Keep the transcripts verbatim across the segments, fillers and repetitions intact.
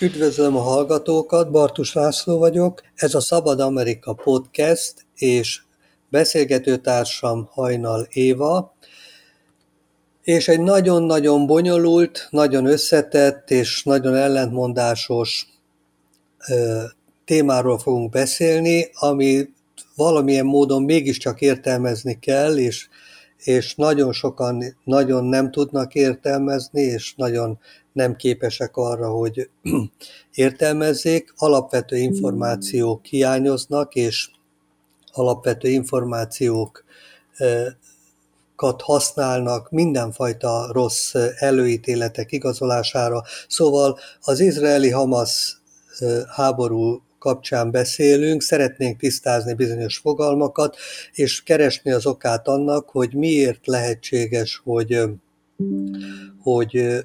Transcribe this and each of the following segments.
Üdvözlöm a hallgatókat, Bartus László vagyok, ez a Szabad Amerika Podcast, és beszélgetőtársam Hajnal Éva, és egy nagyon-nagyon bonyolult, nagyon összetett és nagyon ellentmondásos ö, témáról fogunk beszélni, amit valamilyen módon mégiscsak értelmezni kell, és, és nagyon sokan nagyon nem tudnak értelmezni, és nagyon nem képesek arra, hogy értelmezzék. Alapvető információk hiányoznak, és alapvető információkat használnak mindenfajta rossz előítéletek igazolására. Szóval az izraeli Hamász háború kapcsán beszélünk, szeretnénk tisztázni bizonyos fogalmakat, és keresni az okát annak, hogy miért lehetséges, hogy, hogy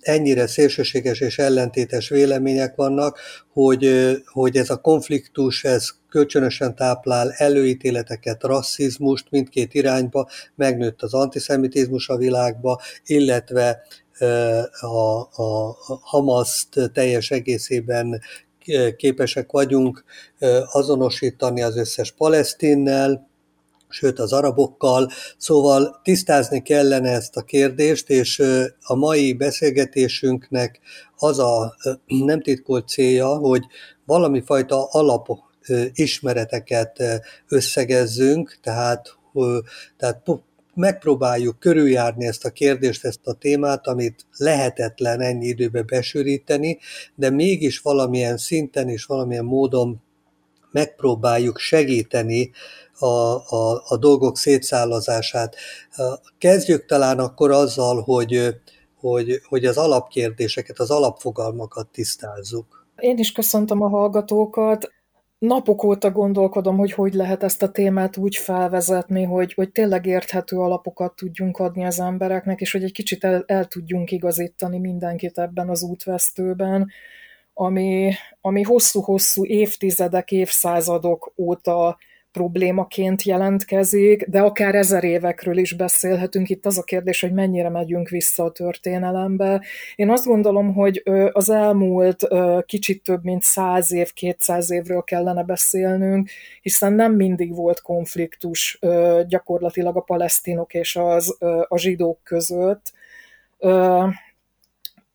ennyire szélsőséges és ellentétes vélemények vannak, hogy, hogy ez a konfliktus, ez kölcsönösen táplál előítéleteket, rasszizmust mindkét irányba, megnőtt az antiszemitizmus a világba, illetve a, a Hamaszt teljes egészében képesek vagyunk azonosítani az összes palesztinnel, sőt az arabokkal, szóval tisztázni kellene ezt a kérdést, és a mai beszélgetésünknek az a nem titkolt célja, hogy valami fajta alapismereteket összegezzünk, tehát, tehát megpróbáljuk körüljárni ezt a kérdést, ezt a témát, amit lehetetlen ennyi időbe besűríteni, de mégis valamilyen szinten és valamilyen módon megpróbáljuk segíteni A, a, a dolgok szétszállazását. Kezdjük talán akkor azzal, hogy, hogy, hogy az alapkérdéseket, az alapfogalmakat tisztázzuk. Én is köszöntöm a hallgatókat. Napok óta gondolkodom, hogy hogy lehet ezt a témát úgy felvezetni, hogy, hogy tényleg érthető alapokat tudjunk adni az embereknek, és hogy egy kicsit el, el tudjunk igazítani mindenkit ebben az útvesztőben, ami, ami hosszú-hosszú évtizedek, évszázadok óta problémaként jelentkezik, de akár ezer évekről is beszélhetünk. Itt az a kérdés, hogy mennyire megyünk vissza a történelembe. Én azt gondolom, hogy az elmúlt kicsit több mint száz év, kétszáz évről kellene beszélnünk, hiszen nem mindig volt konfliktus gyakorlatilag a palesztinok és az, a zsidók között.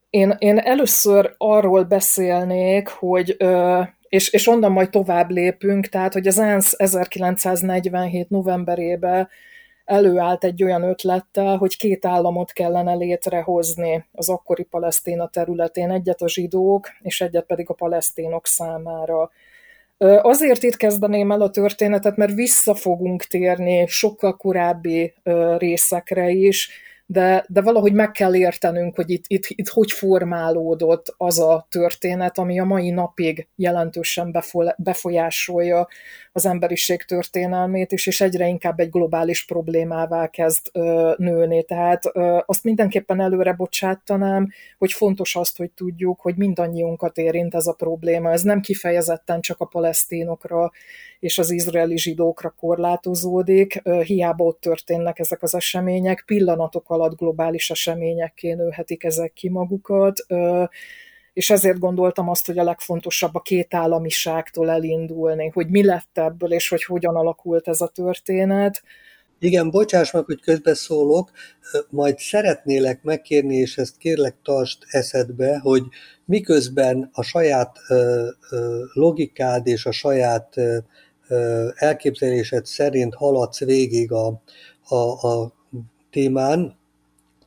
Én, én először arról beszélnék, hogy És, és onnan majd tovább lépünk, tehát hogy az ENSZ ezerkilencszáznegyvenhét novemberében előállt egy olyan ötlettel, hogy két államot kellene létrehozni az akkori Palesztina területén, egyet a zsidók, és egyet pedig a palesztinok számára. Azért itt kezdeném el a történetet, mert vissza fogunk térni sokkal korábbi részekre is, De, de valahogy meg kell értenünk, hogy itt, itt, itt hogy formálódott az a történet, ami a mai napig jelentősen befolyásolja az emberiség történelmét, és, és egyre inkább egy globális problémává kezd ö, nőni. Tehát ö, azt mindenképpen előre bocsátanám, hogy fontos azt, hogy tudjuk, hogy mindannyiunkat érint ez a probléma. Ez nem kifejezetten csak a palesztinokra és az izraeli zsidókra korlátozódik, ö, hiába ott történnek ezek az események, pillanatok alatt globális eseményekké nőhetik ezek ki magukat, és ezért gondoltam azt, hogy a legfontosabb a kétállamiságtól elindulni, hogy mi lett ebből, és hogy hogyan alakult ez a történet. Igen, bocsáss meg, hogy közbeszólok, majd szeretnélek megkérni, és ezt kérlek tartsd eszedbe, hogy miközben a saját logikád és a saját elképzelésed szerint haladsz végig a, a, a témán,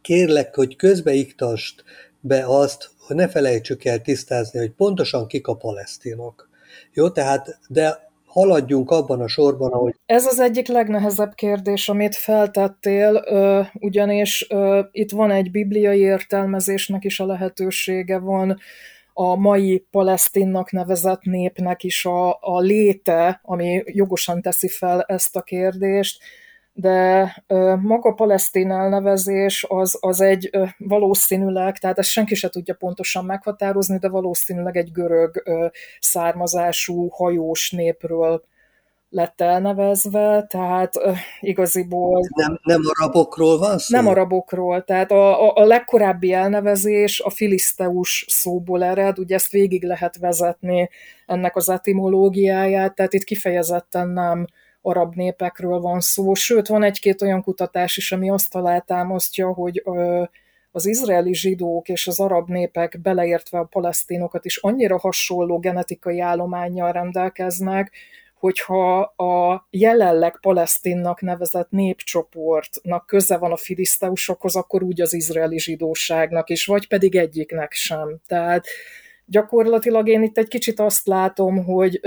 kérlek, hogy közbeiktasd be azt, hogy ne felejtsük el tisztázni, hogy pontosan kik a palesztinok. Jó, tehát, de haladjunk abban a sorban, ahogy... Ez az egyik legnehezebb kérdés, amit feltettél, ugyanis itt van egy bibliai értelmezésnek is a lehetősége, van a mai palesztinnak nevezett népnek is a, a léte, ami jogosan teszi fel ezt a kérdést, de ö, maga palesztin elnevezés az, az egy ö, valószínűleg, tehát ezt senki se tudja pontosan meghatározni, de valószínűleg egy görög ö, származású hajós népről lett elnevezve, tehát uh, igaziból... Nem, nem a rabokról van szó? Nem a rabokról, tehát a, a, a legkorábbi elnevezés a filiszteus szóból ered, ugye ezt végig lehet vezetni ennek az etimológiáját, tehát itt kifejezetten nem arab népekről van szó, sőt, van egy-két olyan kutatás is, ami azt alátámasztja, hogy uh, az izraeli zsidók és az arab népek, beleértve a palesztinokat is annyira hasonló genetikai állománnyal rendelkeznek, hogyha a jelenleg Palesztinnak nevezett népcsoportnak köze van a filiszteusokhoz, akkor úgy az izraeli zsidóságnak is, vagy pedig egyiknek sem. Tehát gyakorlatilag én itt egy kicsit azt látom, hogy...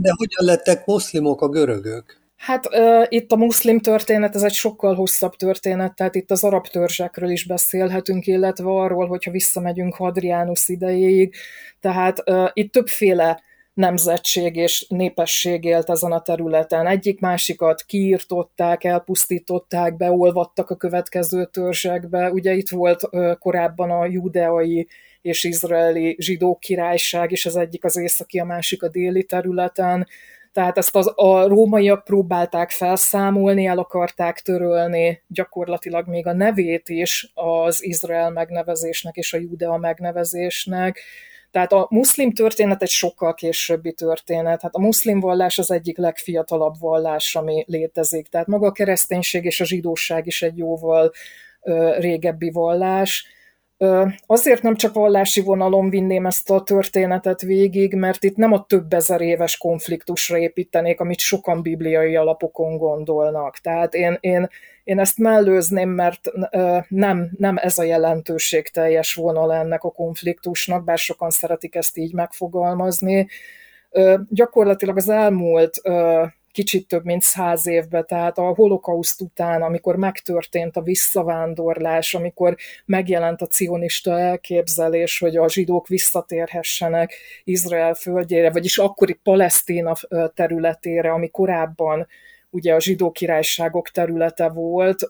De hogyan lettek muszlimok a görögök? Hát uh, itt a muszlim történet, ez egy sokkal hosszabb történet, tehát itt az arab törzsekről is beszélhetünk, illetve arról, hogyha visszamegyünk Hadrianus idejéig, tehát uh, itt többféle nemzetség és népesség élt ezen a területen. Egyik másikat kiirtották, elpusztították, beolvadtak a következő törzsekbe. Ugye itt volt uh, korábban a judeai és izraeli zsidó királyság, és az egyik az északi, a másik a déli területen. Tehát ezt az, a rómaiak próbálták felszámolni, el akarták törölni gyakorlatilag még a nevét is az Izrael megnevezésnek és a Judea megnevezésnek. Tehát a muszlim történet egy sokkal későbbi történet. Hát a muszlim vallás az egyik legfiatalabb vallás, ami létezik. Tehát maga a kereszténység és a zsidóság is egy jóval ö, régebbi vallás. Azért nem csak vallási vonalon vinném ezt a történetet végig, mert itt nem a több ezer éves konfliktusra építenék, amit sokan bibliai alapokon gondolnak. Tehát én, én, én ezt mellőzném, mert nem, nem ez a jelentőségteljes vonal ennek a konfliktusnak, bár sokan szeretik ezt így megfogalmazni. Gyakorlatilag az elmúlt... kicsit több mint száz évben, tehát a holokauszt után, amikor megtörtént a visszavándorlás, amikor megjelent a cionista elképzelés, hogy a zsidók visszatérhessenek Izrael földjére, vagyis akkori Palesztina területére, ami korábban ugye a zsidó királyságok területe volt,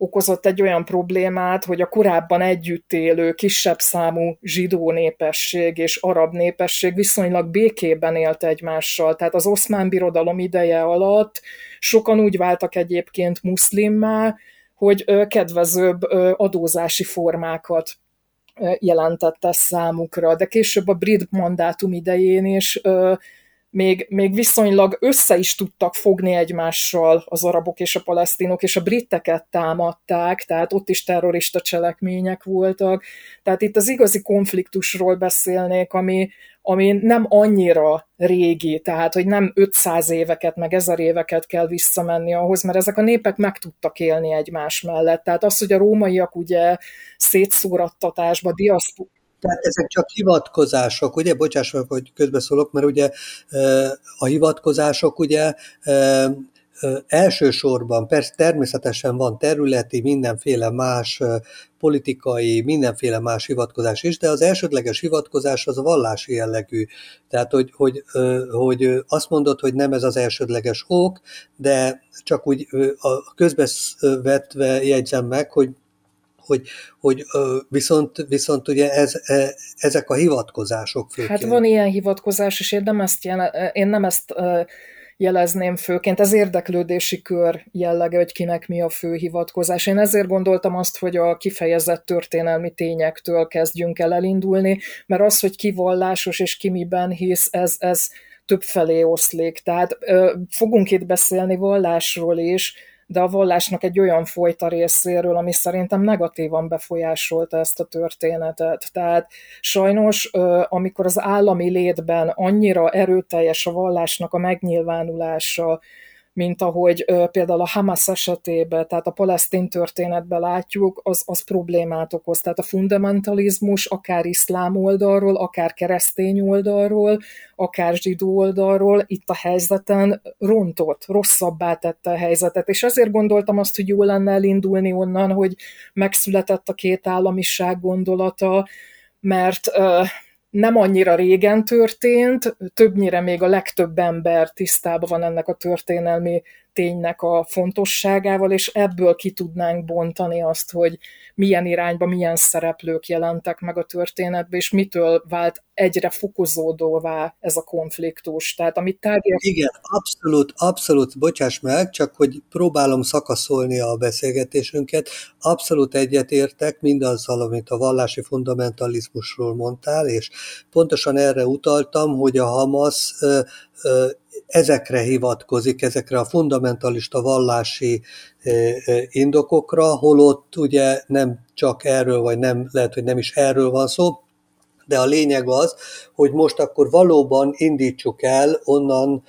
okozott egy olyan problémát, hogy a korábban együtt élő, kisebb számú zsidó népesség és arab népesség viszonylag békében élt egymással. Tehát az Oszmán Birodalom ideje alatt sokan úgy váltak egyébként muszlimmá, hogy kedvezőbb adózási formákat jelentette számukra. De később a brit mandátum idején is Még, még viszonylag össze is tudtak fogni egymással az arabok és a palesztinok, és a briteket támadták, tehát ott is terrorista cselekmények voltak. Tehát itt az igazi konfliktusról beszélnék, ami, ami nem annyira régi, tehát hogy nem ötszáz éveket, meg ezer éveket kell visszamenni ahhoz, mert ezek a népek meg tudtak élni egymás mellett. Tehát az, hogy a rómaiak ugye szétszórattatásba, diaszporában, tehát ezek csak hivatkozások, ugye? Bocsáss meg, hogy közbeszólok, mert ugye a hivatkozások ugye elsősorban, persze természetesen van területi, mindenféle más politikai, mindenféle más hivatkozás is, de az elsődleges hivatkozás az a vallási jellegű. Tehát, hogy, hogy, hogy azt mondod, hogy nem ez az elsődleges ok, de csak úgy a közbevetve jegyzem meg, hogy Hogy, hogy viszont, viszont ugye ez, ezek a hivatkozások főként. Hát van ilyen hivatkozás, és én nem ezt, jele, én nem ezt jelezném főként. Ez érdeklődési kör jellege, hogy kinek mi a fő hivatkozás. Én ezért gondoltam azt, hogy a kifejezett történelmi tényektől kezdjünk el elindulni, mert az, hogy ki vallásos és ki miben hisz, ez, ez többfelé oszlik. Tehát fogunk itt beszélni vallásról is, de a vallásnak egy olyan fajta részéről, ami szerintem negatívan befolyásolta ezt a történetet. Tehát sajnos, amikor az állami létben annyira erőteljes a vallásnak a megnyilvánulása, mint ahogy például a Hamász esetében, tehát a palesztin történetben látjuk, az, az problémát okoz. Tehát a fundamentalizmus akár iszlám oldalról, akár keresztény oldalról, akár zsidó oldalról itt a helyzeten rontott, rosszabbá tette a helyzetet. És ezért gondoltam azt, hogy jó lenne elindulni onnan, hogy megszületett a két államiság gondolata, mert... nem annyira régen történt, többnyire még a legtöbb ember tisztában van ennek a történelmi ténynek a fontosságával, és ebből ki tudnánk bontani azt, hogy milyen irányba, milyen szereplők jelentek meg a történetbe, és mitől vált egyre fokozódóvá ez a konfliktus. Tehát, amit tárgyal... Igen, abszolút, abszolút, bocsáss meg, csak hogy próbálom szakaszolni a beszélgetésünket. Abszolút egyetértek mindazzal, amit a vallási fundamentalizmusról mondtál, és pontosan erre utaltam, hogy a Hamász ezekre hivatkozik, ezekre a fundamentalista vallási indokokra, holott ugye nem csak erről, vagy nem, lehet, hogy nem is erről van szó, de a lényeg az, hogy most akkor valóban indítsuk el onnan,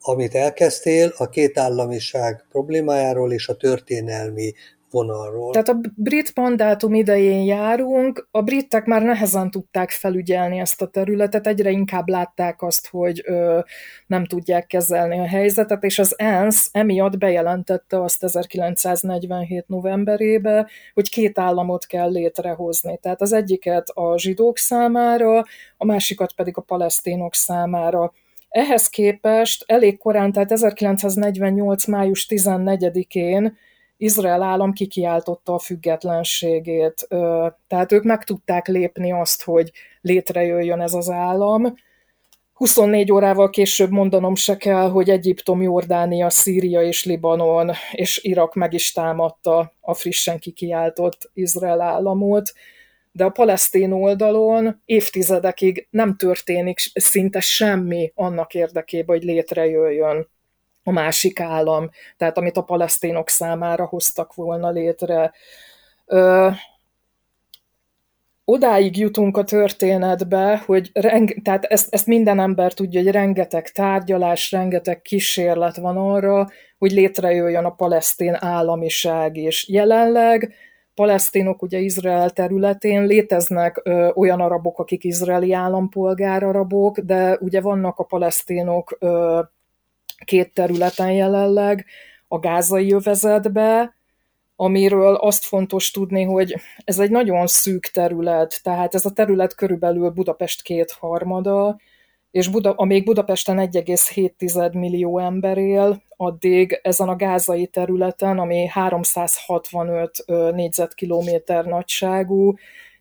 amit elkezdtél, a kétállamiság problémájáról és a történelmi vonalról. Tehát a brit mandátum idején járunk, a britek már nehezen tudták felügyelni ezt a területet, egyre inkább látták azt, hogy ö, nem tudják kezelni a helyzetet, és az ENSZ emiatt bejelentette azt ezerkilencszáznegyvenhét novemberébe, hogy két államot kell létrehozni. Tehát az egyiket a zsidók számára, a másikat pedig a palesztinok számára. Ehhez képest elég korán, tehát ezerkilencszáznegyvennyolc május tizennegyedikén Izrael állam kikiáltotta a függetlenségét, tehát ők meg tudták lépni azt, hogy létrejöjjön ez az állam. huszonnégy órával később mondanom se kell, hogy Egyiptom, Jordánia, Szíria és Libanon és Irak meg is támadta a frissen kikiáltott Izrael államot, de a palesztin oldalon évtizedekig nem történik szinte semmi annak érdekében, hogy létrejöjjön a másik állam, tehát amit a palesztinok számára hoztak volna létre. Ö, odáig jutunk a történetbe, hogy reng, tehát ezt, ezt minden ember tudja, hogy rengeteg tárgyalás, rengeteg kísérlet van arra, hogy létrejöjjön a palesztin államiság, és jelenleg palesztinok ugye Izrael területén léteznek ö, olyan arabok, akik izraeli állampolgár arabok, de ugye vannak a palesztinok ö, két területen jelenleg, a gázai övezetbe, amiről azt fontos tudni, hogy ez egy nagyon szűk terület, tehát ez a terület körülbelül Budapest kétharmada, és Buda, amíg Budapesten egy egész hét millió ember él, addig ezen a gázai területen, ami háromszázhatvanöt négyzetkilométer nagyságú,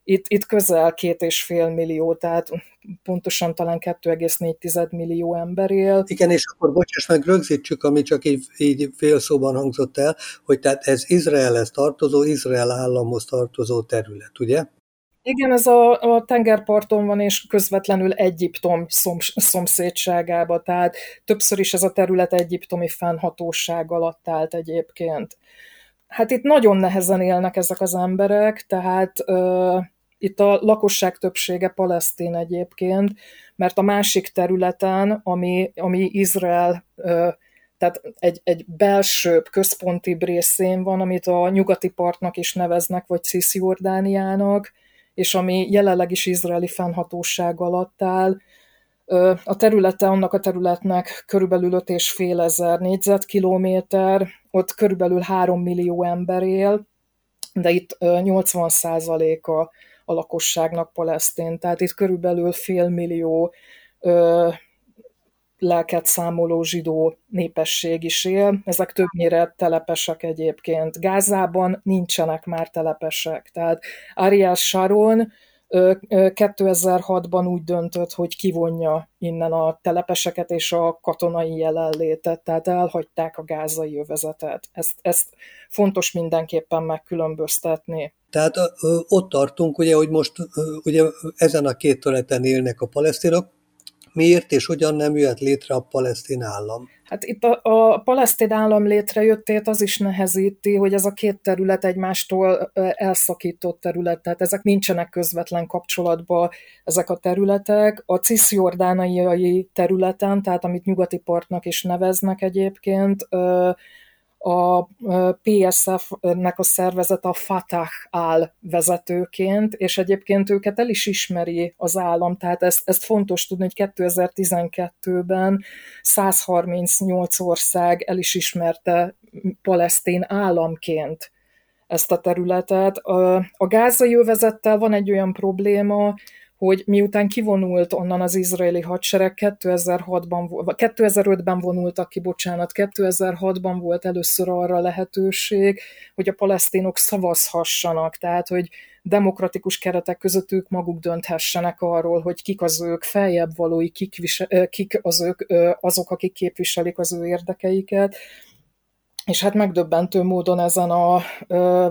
Itt, itt közel két és fél millió, tehát pontosan talán két egész négy millió ember él. Igen, és akkor bocsáss meg, rögzítsük, ami csak így, így fél szóban hangzott el, hogy tehát ez Izraelhez tartozó, Izrael államhoz tartozó terület, ugye? Igen, ez a, a tengerparton van, és közvetlenül Egyiptom szoms, szomszédságába, tehát többször is ez a terület egyiptomi fennhatóság alatt állt egyébként. Hát itt nagyon nehezen élnek ezek az emberek, tehát... Ö, itt a lakosság többsége palesztin egyébként, mert a másik területen, ami, ami Izrael, tehát egy, egy belsőbb, központibb részén van, amit a nyugati partnak is neveznek, vagy Cisjordániának, és ami jelenleg is izraeli fennhatóság alatt áll. A területe annak a területnek körülbelül öt és fél ezer négyzetkilométer, ott körülbelül három millió ember él, de itt nyolcvan százaléka a lakosságnak palesztin, tehát itt körülbelül fél millió ö, lelket számoló zsidó népesség is él, ezek többnyire telepesek egyébként. Gázában nincsenek már telepesek, tehát Ariel Sharon ö, ö, kétezer-hatban úgy döntött, hogy kivonja innen a telepeseket és a katonai jelenlétet, tehát elhagyták a gázai övezetet. Ezt, ezt fontos mindenképpen megkülönböztetni. Tehát ott tartunk, ugye, hogy most ugye ezen a két területen élnek a palesztinok. Miért és hogyan nem jöhet létre a palesztin állam? Hát itt a, a palesztin állam létrejöttét az is nehezíti, hogy ez a két terület egymástól elszakított terület, tehát ezek nincsenek közvetlen kapcsolatban ezek a területek. A cisjordániai területen, tehát amit nyugati partnak is neveznek egyébként, a pé es ef-nek a szervezete a Fatah áll vezetőként, és egyébként őket el is ismeri az állam, tehát ezt, ezt fontos tudni, hogy kétezer-tizenkettőben száz harmincnyolc ország el is ismerte palesztin államként ezt a területet. A gázai övezettel van egy olyan probléma, hogy miután kivonult onnan az izraeli hadsereg, kétezer-hatban, kétezer-ötben vonultak ki, bocsánat, kétezer-hatban volt először arra lehetőség, hogy a palesztinok szavazhassanak, tehát hogy demokratikus keretek között ők maguk dönthessenek arról, hogy kik az ők feljebb valói, kik, visel, kik az ők, azok, akik képviselik az ő érdekeiket. És hát megdöbbentő módon ezen a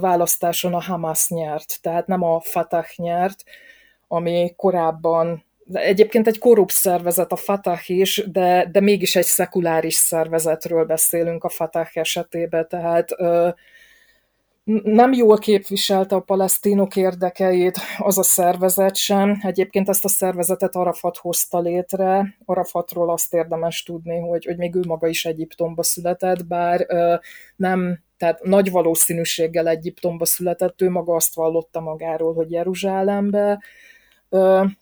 választáson a Hamász nyert, tehát nem a Fatah nyert, ami korábban, egyébként egy korrupt szervezet a Fatah is, de, de mégis egy szekuláris szervezetről beszélünk a Fatah esetében, tehát ö, nem jól képviselte a palesztinok érdekeit az a szervezet sem. Egyébként ezt a szervezetet Arafat hozta létre. Arafatról azt érdemes tudni, hogy, hogy még ő maga is Egyiptomba született, bár ö, nem... tehát nagy valószínűséggel Egyiptomba született, ő maga azt vallotta magáról, hogy Jeruzsálembe.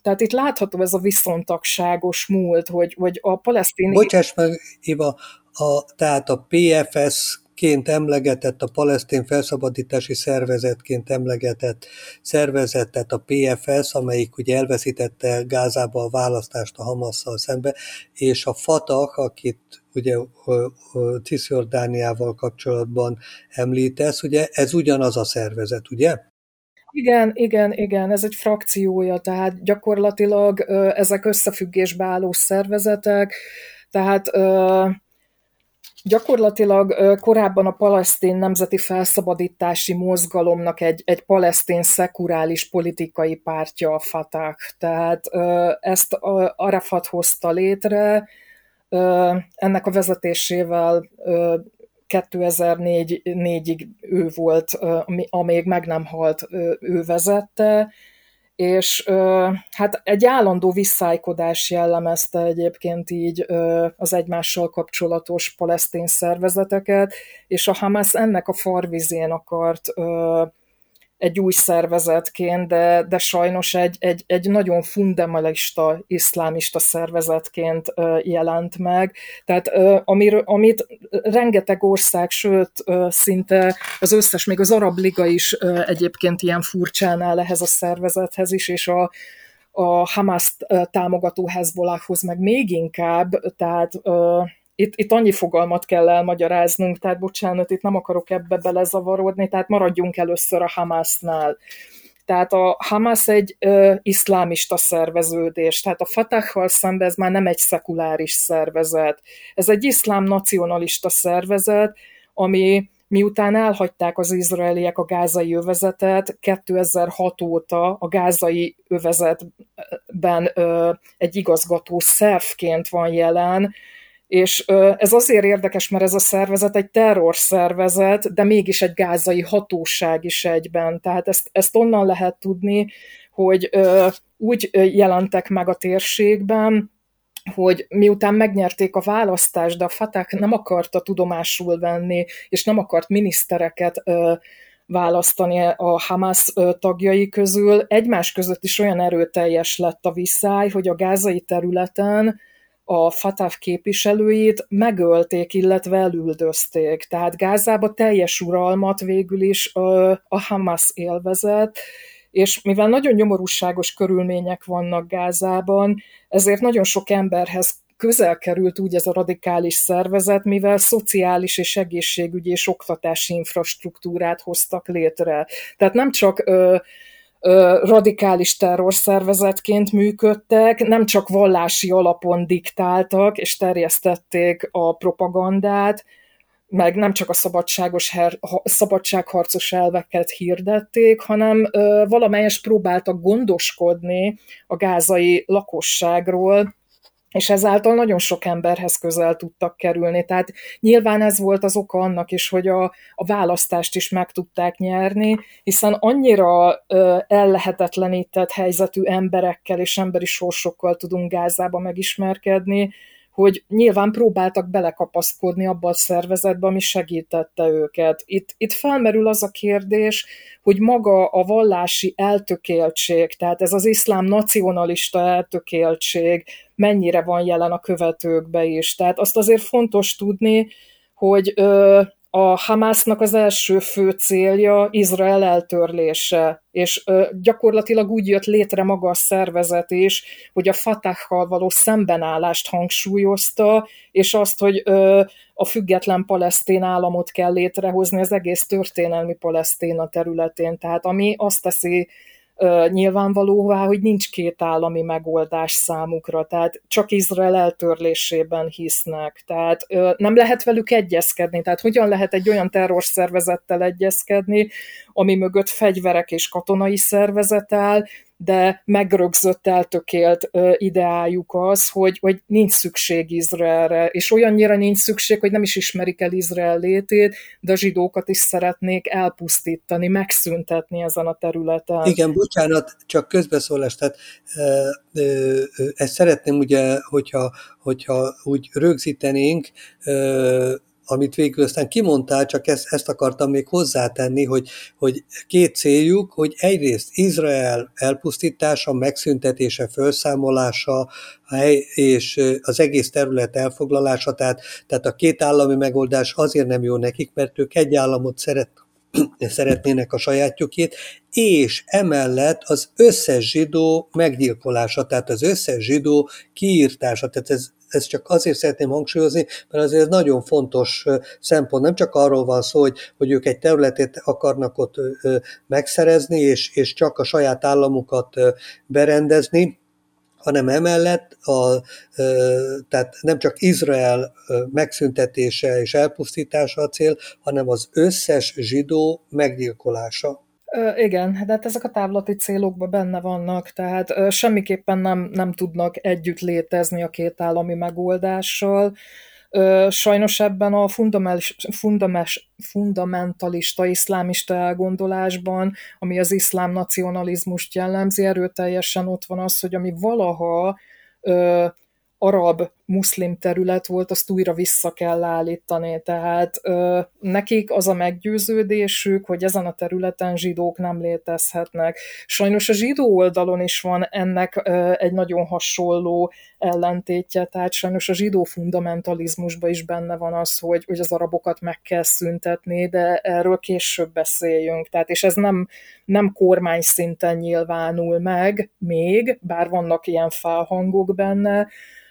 Tehát itt látható ez a viszontagságos múlt, hogy, hogy a palesztini... Bocsáss meg, Éva, a, tehát a pé ef es-ként emlegetett, a palesztin felszabadítási szervezetként emlegetett szervezetet, a pé ef es, amelyik ugye elveszítette Gázába a választást a Hamasszal szembe, és a Fatah, akit ugye Cisjordániával kapcsolatban említesz, ugye ez ugyanaz a szervezet, ugye? Igen, igen, igen, ez egy frakciója, tehát gyakorlatilag ö, ezek összefüggésbe álló szervezetek, tehát ö, gyakorlatilag ö, korábban a palesztin nemzeti felszabadítási mozgalomnak egy, egy palesztin szekuláris politikai pártja a Fatah, tehát ö, ezt a Arafat hozta létre. Ennek a vezetésével kétezer-négyig ő volt, amíg meg nem halt, ő vezette, és hát egy állandó visszájkodás jellemezte egyébként így az egymással kapcsolatos palesztin szervezeteket, és a Hamász ennek a farvizén akart egy új szervezetként, de, de sajnos egy, egy, egy nagyon fundamentalista, iszlámista szervezetként jelent meg. Tehát amir, amit rengeteg ország, sőt szinte az összes, még az Arab Liga is egyébként ilyen furcsán áll ehhez a szervezethez is, és a, a Hamász támogató Hezbollahhoz meg még inkább, tehát... Itt, itt annyi fogalmat kell elmagyaráznunk, tehát bocsánat, itt nem akarok ebbe belezavarodni, tehát maradjunk először a Hamásznál. Tehát a Hamász egy ö, iszlámista szerveződés, tehát a Fatahval szemben ez már nem egy szekuláris szervezet. Ez egy iszlám nacionalista szervezet, ami miután elhagyták az izraeliek a gázai övezetet, kétezer-hat óta a gázai övezetben ö, egy igazgató szervként van jelen, és ez azért érdekes, mert ez a szervezet egy terrorszervezet, de mégis egy gázai hatóság is egyben. Tehát ezt, ezt onnan lehet tudni, hogy úgy jelentek meg a térségben, hogy miután megnyerték a választást, de a Fatah nem akarta tudomásul venni, és nem akart minisztereket választani a Hamász tagjai közül, egymás között is olyan erőteljes lett a viszály, hogy a gázai területen a Fatah képviselőit megölték, illetve elüldözték. Tehát Gázába teljes uralmat végül is a Hamász élvezett, és mivel nagyon nyomorúságos körülmények vannak Gázában, ezért nagyon sok emberhez közel került úgy ez a radikális szervezet, mivel szociális és egészségügyi és oktatási infrastruktúrát hoztak létre. Tehát nem csak... Ö, radikális terrorszervezetként működtek, nem csak vallási alapon diktáltak és terjesztették a propagandát, meg nem csak a szabadságos her- szabadságharcos elveket hirdették, hanem ö, valamelyest próbáltak gondoskodni a gázai lakosságról, és ezáltal nagyon sok emberhez közel tudtak kerülni. Tehát nyilván ez volt az oka annak is, hogy a, a választást is meg tudták nyerni, hiszen annyira ö, ellehetetlenített helyzetű emberekkel és emberi sorsokkal tudunk Gázába megismerkedni, hogy nyilván próbáltak belekapaszkodni abba a szervezetbe, ami segítette őket. Itt, itt felmerül az a kérdés, hogy maga a vallási eltökéltség, tehát ez az iszlám nacionalista eltökéltség mennyire van jelen a követőkbe is. Tehát azt azért fontos tudni, hogy ö, a Hamásznak az első fő célja Izrael eltörlése, és gyakorlatilag úgy jött létre maga a szervezet is, hogy a Fatahhal való szembenállást hangsúlyozta, és azt, hogy a független palesztin államot kell létrehozni az egész történelmi Palesztina területén. Tehát ami azt teszi nyilvánvalóvá, hogy nincs két állami megoldás számukra, tehát csak Izrael eltörlésében hisznek. Tehát nem lehet velük egyezkedni, tehát hogyan lehet egy olyan terrorszervezettel egyezkedni, ami mögött fegyverek és katonai szervezet áll, de megrögzött, eltökélt ideájuk az, hogy, hogy nincs szükség Izraelre, és olyannyira nincs szükség, hogy nem is ismerik el Izrael létét, de a zsidókat is szeretnék elpusztítani, megszüntetni ezen a területen. Igen, bocsánat, csak közbeszólás, tehát ezt szeretném ugye, hogyha, hogyha úgy rögzítenénk, amit végül aztán kimondtál, csak ezt, ezt akartam még hozzátenni, hogy, hogy két céljuk, hogy egyrészt Izrael elpusztítása, megszüntetése, felszámolása, és az egész terület elfoglalása, tehát, tehát a két állami megoldás azért nem jó nekik, mert ők egy államot szeret, szeretnének a sajátjukét, és emellett az összes zsidó meggyilkolása, tehát az összes zsidó kiírtása, tehát ez Ezt csak azért szeretném hangsúlyozni, mert azért ez nagyon fontos szempont. Nem csak arról van szó, hogy, hogy ők egy területet akarnak ott megszerezni, és, és csak a saját államukat berendezni, hanem emellett a, tehát nem csak Izrael megszüntetése és elpusztítása a cél, hanem az összes zsidó meggyilkolása. Igen, de hát ezek a távlati célokban benne vannak, tehát semmiképpen nem, nem tudnak együtt létezni a két állami megoldással. Sajnos ebben a fundamentalista iszlámista elgondolásban, ami az iszlám nacionalizmust jellemzi, erőteljesen ott van az, hogy ami valaha arab muszlim terület volt, azt újra vissza kell állítani. Tehát ö, nekik az a meggyőződésük, hogy ezen a területen zsidók nem létezhetnek. Sajnos a zsidó oldalon is van ennek ö, egy nagyon hasonló ellentétje, tehát sajnos a zsidó fundamentalizmusban is benne van az, hogy, hogy az arabokat meg kell szüntetni, de erről később beszéljünk. Tehát, és ez nem, nem kormány szinten nyilvánul meg még, bár vannak ilyen felhangok benne,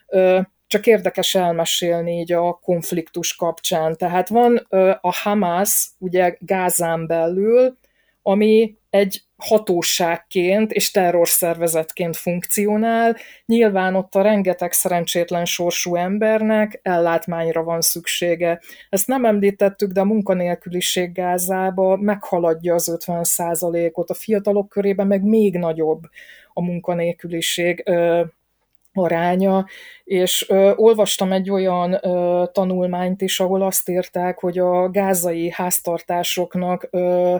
ö, csak érdekes elmesélni így a konfliktus kapcsán. Tehát van a Hamász, ugye Gázán belül, ami egy hatóságként és terrorszervezetként funkcionál. Nyilván ott a rengeteg szerencsétlen sorsú embernek ellátmányra van szüksége. Ezt nem említettük, de a munkanélküliség Gázába meghaladja az ötven százalékot, a fiatalok körében meg még nagyobb a munkanélküliség aránya, és ö, olvastam egy olyan ö, tanulmányt is, ahol azt írták, hogy a gázai háztartásoknak ö,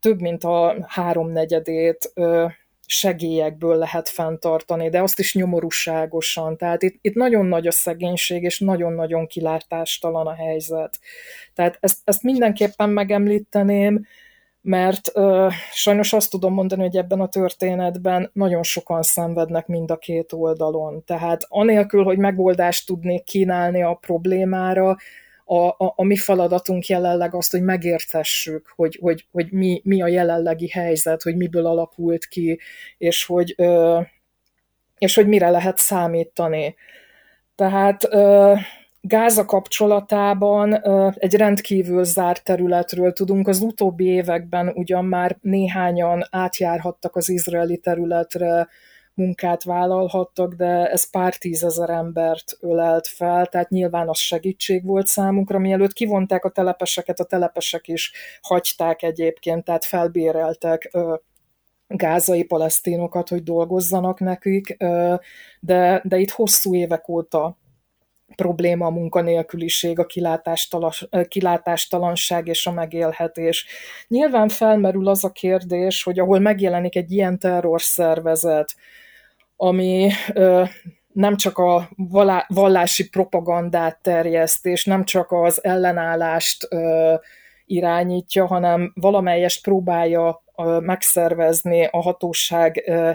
több mint a háromnegyedét ö, segélyekből lehet fenntartani, de azt is nyomorúságosan. Tehát itt, itt nagyon nagy a szegénység, és nagyon-nagyon kilátástalan a helyzet. Tehát ezt, ezt mindenképpen megemlíteném, mert ö, sajnos azt tudom mondani, hogy ebben a történetben nagyon sokan szenvednek mind a két oldalon. Tehát anélkül, hogy megoldást tudnék kínálni a problémára, a, a, a mi feladatunk jelenleg azt, hogy megértessük, hogy, hogy, hogy mi, mi a jelenlegi helyzet, hogy miből alakult ki, és hogy, ö, és hogy mire lehet számítani. Tehát... Ö, Gáza kapcsolatában egy rendkívül zárt területről tudunk. Az utóbbi években ugyan már néhányan átjárhattak az izraeli területre, munkát vállalhattak, de ez pár tízezer embert ölelt fel, tehát nyilván az segítség volt számunkra. Mielőtt kivonták a telepeseket, a telepesek is hagyták egyébként, tehát felbéreltek gázai palesztinokat, hogy dolgozzanak nekik, de, de itt hosszú évek óta probléma a munkanélküliség, a kilátástalanság és a megélhetés. Nyilván felmerül az a kérdés, hogy ahol megjelenik egy ilyen terrorszervezet, ami ö, nem csak a vallási propagandát terjeszt, és nem csak az ellenállást ö, irányítja, hanem valamelyest próbálja ö, megszervezni a hatóság ö,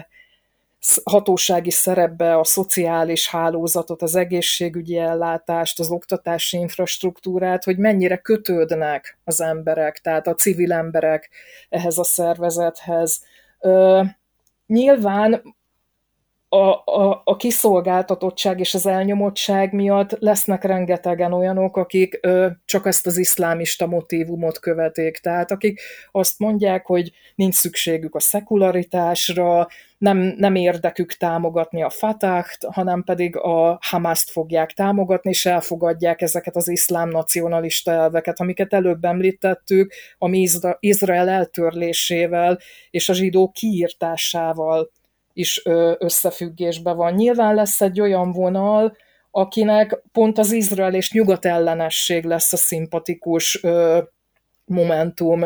hatósági szerepbe a szociális hálózatot, az egészségügyi ellátást, az oktatási infrastruktúrát, hogy mennyire kötődnek az emberek, tehát a civil emberek ehhez a szervezethez. Ö, nyilván a, a, a kiszolgáltatottság és az elnyomottság miatt lesznek rengetegen olyanok, akik ö, csak ezt az iszlámista motívumot követik. Tehát akik azt mondják, hogy nincs szükségük a szekularitásra, nem, nem érdekük támogatni a Fataht, hanem pedig a Hamászt fogják támogatni, és elfogadják ezeket az iszlám nacionalista elveket, amiket előbb említettük, ami Izra- Izrael eltörlésével és a zsidó kiírtásával is összefüggésben van. Nyilván lesz egy olyan vonal, akinek pont az Izrael és nyugat ellenesség lesz a szimpatikus momentum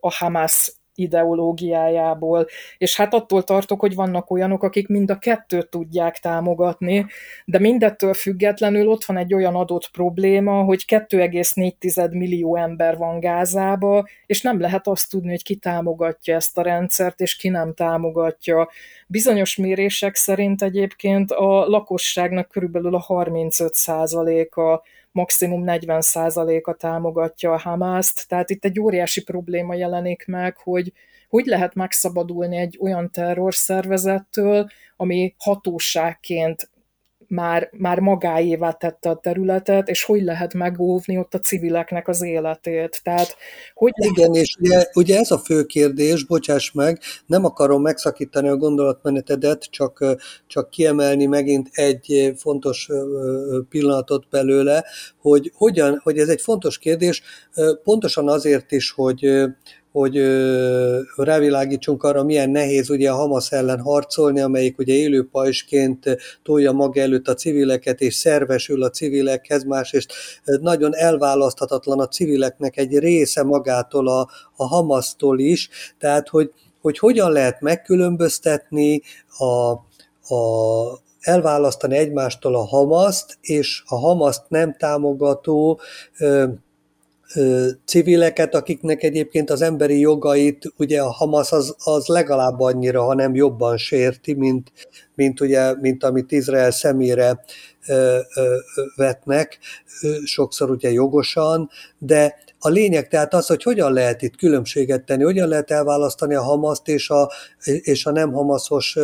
a Hamász ideológiájából. És hát attól tartok, hogy vannak olyanok, akik mind a kettőt tudják támogatni, de mindettől függetlenül ott van egy olyan adott probléma, hogy két egész négy millió ember van Gázába, és nem lehet azt tudni, hogy ki támogatja ezt a rendszert, és ki nem támogatja. Bizonyos mérések szerint egyébként a lakosságnak körülbelül a harmincöt százaléka, maximum negyven százaléka támogatja a Hamászt. Tehát itt egy óriási probléma jelenik meg, hogy hogy lehet megszabadulni egy olyan terrorszervezettől, ami hatóságként már, már magáévá tette a területet, és hogy lehet megóvni ott a civileknek az életét. Tehát, hogy... Igen, és ugye, ugye ez a fő kérdés, bocsáss meg, nem akarom megszakítani a gondolatmenetedet, csak, csak kiemelni megint egy fontos pillanatot belőle, hogy hogyan, hogy ez egy fontos kérdés, pontosan azért is, hogy hogy rávilágítsunk arra, milyen nehéz ugye a Hamász ellen harcolni, amelyik ugye élő pajsként tolja maga előtt a civileket, és szervesül a civilekhez, másrészt nagyon elválaszthatatlan a civileknek egy része magától a, a Hamásztól is, tehát hogy, hogy hogyan lehet megkülönböztetni a, a elválasztani egymástól a Hamászt, és a Hamászt nem támogató civileket, akiknek egyébként az emberi jogait ugye a Hamász az, az legalább annyira, ha nem jobban sérti, mint, mint, ugye, mint amit Izrael szemére ö, ö, vetnek, sokszor ugye jogosan, de a lényeg tehát az, hogy hogyan lehet itt különbséget tenni, hogyan lehet elválasztani a Hamászt és a, és a nem hamaszos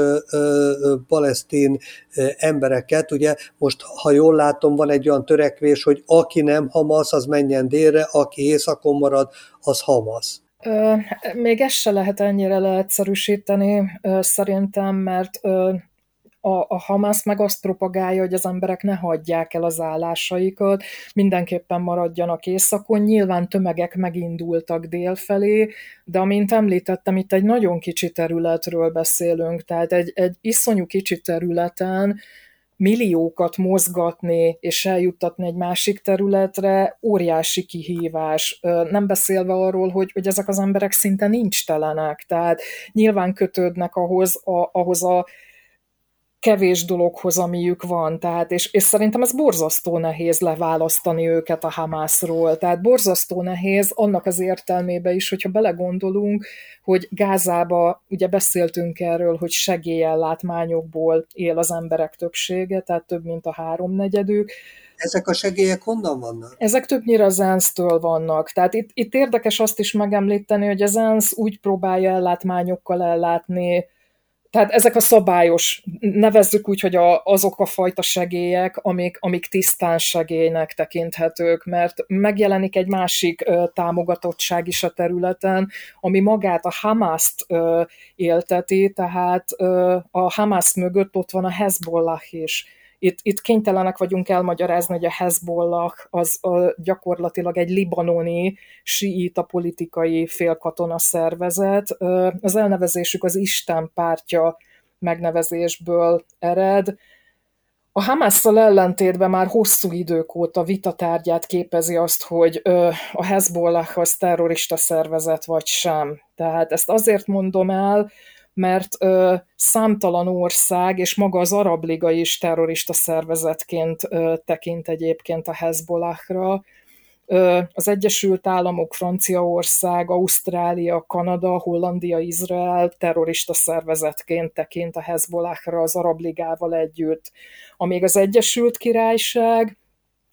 palesztin embereket. Ugye most, ha jól látom, van egy olyan törekvés, hogy aki nem Hamász, az menjen délre, aki északon marad, az Hamász. Még ezt se lehet ennyire leegyszerűsíteni szerintem, mert... A, a Hamász meg azt propagálja, hogy az emberek ne hagyják el az állásaikat, mindenképpen maradjanak északon, nyilván tömegek megindultak dél felé, de amint említettem, itt egy nagyon kicsi területről beszélünk, tehát egy, egy iszonyú kicsi területen milliókat mozgatni és eljuttatni egy másik területre óriási kihívás. Nem beszélve arról, hogy, hogy ezek az emberek szinte nincs telenek, tehát nyilván kötődnek ahhoz a, ahhoz a kevés dologhoz, amiük van, tehát, és, és szerintem ez borzasztó nehéz leválasztani őket a Hamászról, tehát borzasztó nehéz annak az értelmébe is, hogyha belegondolunk, hogy Gázába, ugye beszéltünk erről, hogy segélyellátmányokból él az emberek többsége, tehát több mint a háromnegyedük. Ezek a segélyek honnan vannak? Ezek többnyire az ensztől vannak. Tehát itt, itt érdekes azt is megemlíteni, hogy az ENSZ úgy próbálja ellátmányokkal ellátni. Tehát ezek a szabályos, nevezzük úgy, hogy a, azok a fajta segélyek, amik, amik tisztán segélynek tekinthetők, mert megjelenik egy másik ö, támogatottság is a területen, ami magát a Hamászt ö, élteti, tehát ö, a Hamász mögött ott van a Hezbollah is. Itt, itt kénytelenek vagyunk elmagyarázni, hogy a Hezbollah az a, gyakorlatilag egy libanoni, síita politikai félkatona szervezet. Az elnevezésük az Isten pártja megnevezésből ered. A Hamásszal ellentétben már hosszú idők óta vitatárgyát képezi azt, hogy a Hezbollah az terrorista szervezet vagy sem. Tehát ezt azért mondom el, mert ö, számtalan ország, és maga az Arab Liga is terrorista szervezetként ö, tekint egyébként a Hezbollahra. az Egyesült Államok, Franciaország, Ausztrália, Kanada, Hollandia, Izrael terrorista szervezetként tekint a Hezbollahra az Arab Ligával együtt. Amíg az Egyesült Királyság,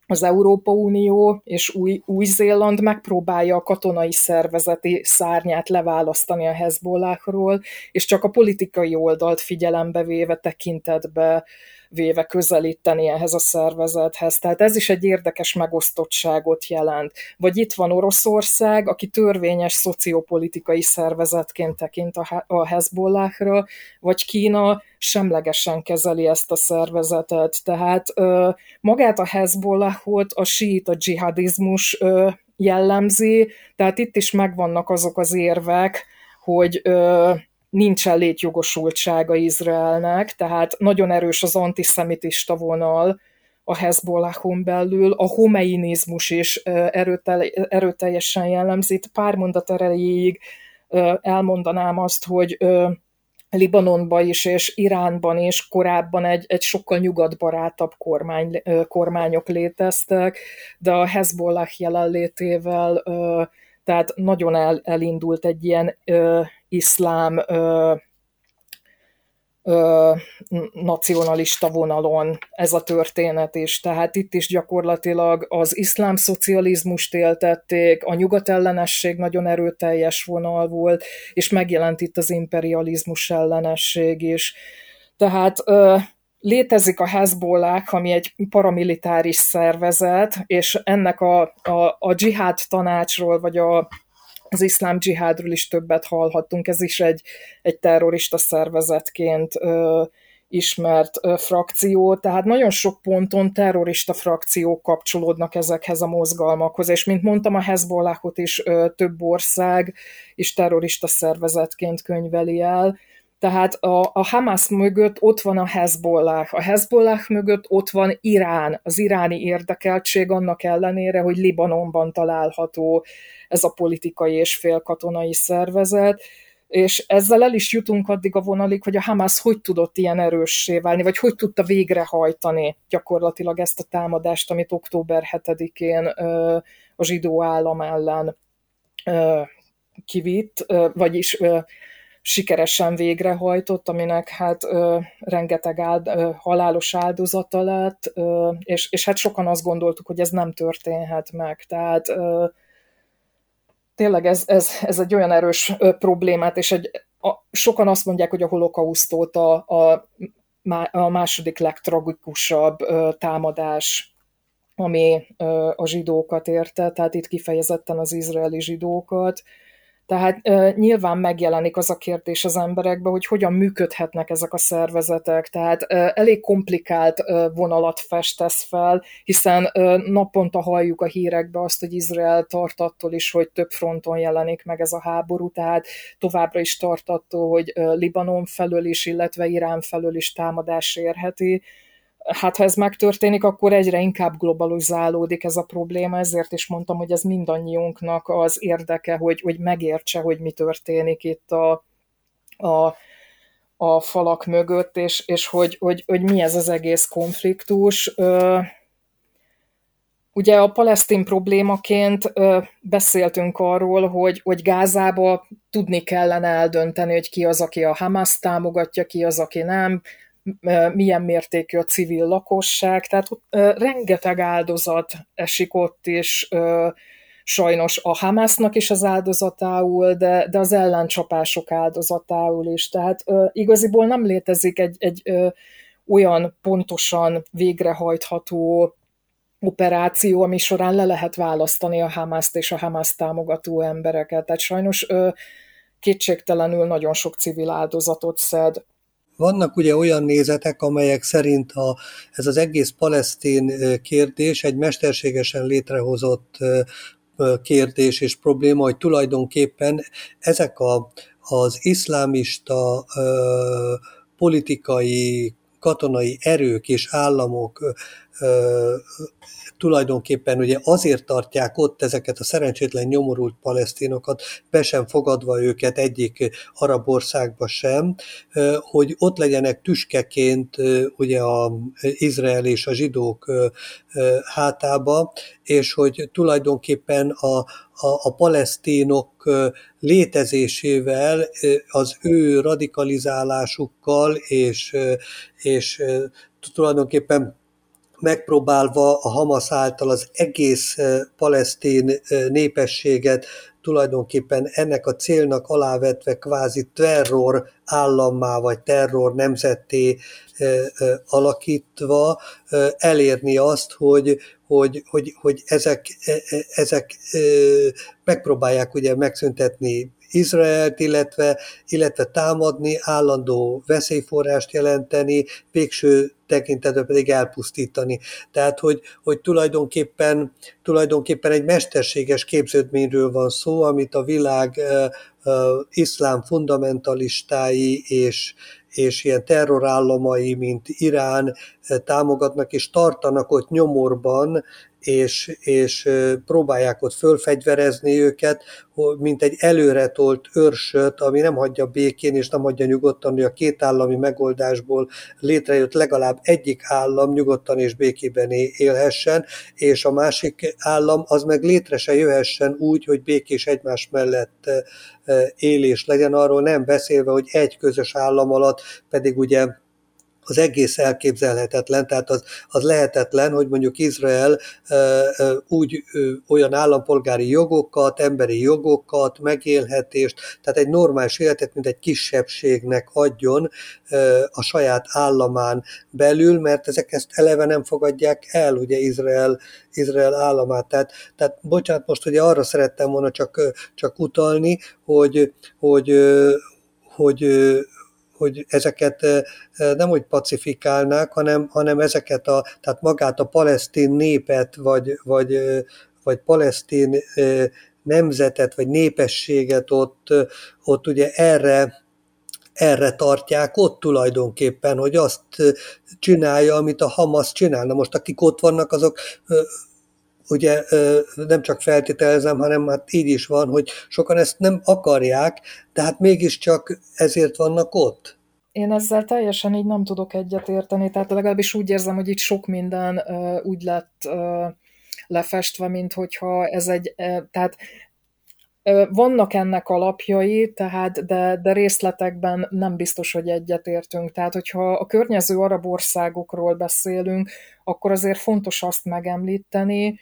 az Európa Unió és Új- Új-Zéland megpróbálja a katonai szervezeti szárnyát leválasztani a Hezbollahról, és csak a politikai oldalt figyelembe véve, tekintetbe véve közelíteni ehhez a szervezethez. Tehát ez is egy érdekes megosztottságot jelent. Vagy itt van Oroszország, aki törvényes szociopolitikai szervezetként tekint a Hezbollahra, vagy Kína semlegesen kezeli ezt a szervezetet. Tehát ö, magát a Hezbollahot a síita dzsihadizmus ö, jellemzi, tehát itt is megvannak azok az érvek, hogy... Ö, nincsen létjogosultsága Izraelnek, tehát nagyon erős az antiszemitista vonal a Hezbollahon belül, a homeinizmus is erőtel- erőteljesen jellemzi. Pár mondat erejéig elmondanám azt, hogy Libanonban is és Iránban is korábban egy, egy sokkal nyugatbarátabb kormány, kormányok léteztek, de a Hezbollah jelenlétével tehát nagyon el, elindult egy ilyen ö, iszlám ö, ö, nacionalista vonalon ez a történet is. Tehát itt is gyakorlatilag az iszlám szocializmust éltették, a nyugatellenesség nagyon erőteljes vonal volt, és megjelent itt az imperializmus ellenesség is. Tehát... Ö, Létezik a Hezbollah, ami egy paramilitáris szervezet, és ennek a, a, a dzsihád tanácsról, vagy a, az iszlám dzsihádról is többet hallhattunk. Ez is egy, egy terrorista szervezetként ö, ismert ö, frakció. Tehát nagyon sok ponton terrorista frakciók kapcsolódnak ezekhez a mozgalmakhoz, és mint mondtam, a Hezbollahot is ö, több ország is terrorista szervezetként könyveli el. Tehát a, a Hamász mögött ott van a Hezbollah. A Hezbollah mögött ott van Irán, az iráni érdekeltség annak ellenére, hogy Libanonban található ez a politikai és félkatonai szervezet. És ezzel el is jutunk addig a vonalig, hogy a Hamász hogy tudott ilyen erőssé válni, vagy hogy tudta végrehajtani gyakorlatilag ezt a támadást, amit október hetedikén a zsidó állam ellen kivitt, vagyis... sikeresen végrehajtott, aminek hát ö, rengeteg áld, ö, halálos áldozata lett, ö, és, és hát sokan azt gondoltuk, hogy ez nem történhet meg. Tehát ö, tényleg ez, ez, ez egy olyan erős ö, problémát, és egy, a, sokan azt mondják, hogy a holokausztot a, a, a második legtragikusabb ö, támadás, ami ö, a zsidókat érte, tehát itt kifejezetten az izraeli zsidókat. Tehát uh, nyilván megjelenik az a kérdés az emberekben, hogy hogyan működhetnek ezek a szervezetek. Tehát uh, elég komplikált uh, vonalat festesz fel, hiszen uh, naponta halljuk a hírekbe azt, hogy Izrael tart attól is, hogy több fronton jelenik meg ez a háború, tehát továbbra is tart attól, hogy uh, Libanon felől is, illetve Irán felől is támadás érheti. Hát ha ez megtörténik, akkor egyre inkább globalizálódik ez a probléma, ezért is mondtam, hogy ez mindannyiunknak az érdeke, hogy, hogy megértse, hogy mi történik itt a, a, a falak mögött, és, és hogy, hogy, hogy mi ez az egész konfliktus. Ugye a palesztin problémaként beszéltünk arról, hogy, hogy Gázába tudni kellene eldönteni, hogy ki az, aki a Hamász támogatja, ki az, aki nem, milyen mértékű a civil lakosság, tehát rengeteg áldozat esik ott is, sajnos a Hamásznak is az áldozatául, de, de az ellencsapások áldozatául is. Tehát igaziból nem létezik egy, egy olyan pontosan végrehajtható operáció, ami során le lehet választani a Hamászt és a Hamász támogató embereket. Tehát sajnos kétségtelenül nagyon sok civil áldozatot szed. Vannak ugye olyan nézetek, amelyek szerint a, ez az egész palesztin kérdés egy mesterségesen létrehozott kérdés és probléma, hogy tulajdonképpen ezek a, az iszlámista politikai, katonai erők és államok tulajdonképpen ugye azért tartják ott ezeket a szerencsétlen nyomorult palesztinokat, be sem fogadva őket egyik arab országba sem, hogy ott legyenek tüskeként ugye az Izrael és a zsidók hátába, és hogy tulajdonképpen a, a, a palesztinok létezésével, az ő radikalizálásukkal és, és tulajdonképpen megpróbálva a Hamász által az egész palesztin népességet tulajdonképpen ennek a célnak alávetve kvázi terror állammá vagy terror nemzetté alakítva elérni azt, hogy, hogy, hogy, hogy ezek, ezek megpróbálják ugye megszüntetni Izraelt, illetve, illetve támadni, állandó veszélyforrást jelenteni, végső tekintetben pedig elpusztítani. Tehát, hogy, hogy tulajdonképpen, tulajdonképpen egy mesterséges képződményről van szó, amit a világ uh, uh, iszlám fundamentalistái és, és ilyen terrorállamai, mint Irán uh, támogatnak és tartanak ott nyomorban, és, és próbálják ott fölfegyverezni őket, mint egy előretolt örsöt, ami nem hagyja békén, és nem hagyja nyugodtan, hogy a két állami megoldásból létrejött legalább egyik állam nyugodtan és békében élhessen, és a másik állam az meg létre se jöhessen úgy, hogy békés egymás mellett élés legyen, arról nem beszélve, hogy egy közös állam alatt pedig ugye az egész elképzelhetetlen, tehát az, az lehetetlen, hogy mondjuk Izrael ö, ö, úgy ö, olyan állampolgári jogokat, emberi jogokat, megélhetést, tehát egy normális életet, mint egy kisebbségnek adjon ö, a saját államán belül, mert ezek ezt eleve nem fogadják el, ugye Izrael, Izrael államát. Tehát, tehát bocsánat, most ugye arra szerettem volna csak, csak utalni, hogy, hogy, hogy, hogy hogy ezeket nem úgy pacifikálnák, hanem, hanem ezeket a, tehát magát a palesztin népet, vagy, vagy, vagy palesztin nemzetet, vagy népességet ott, ott ugye erre, erre tartják ott tulajdonképpen, hogy azt csinálja, amit a Hamász csinálna. Most akik ott vannak, azok ugye nem csak feltételezem, hanem hát így is van, hogy sokan ezt nem akarják, de hát mégiscsak ezért vannak ott. Én ezzel teljesen így nem tudok egyetérteni, tehát legalábbis úgy érzem, hogy itt sok minden úgy lett lefestve, mint hogyha ez egy, tehát vannak ennek alapjai, tehát, de, de részletekben nem biztos, hogy egyetértünk. Tehát, hogyha a környező arab országokról beszélünk, akkor azért fontos azt megemlíteni,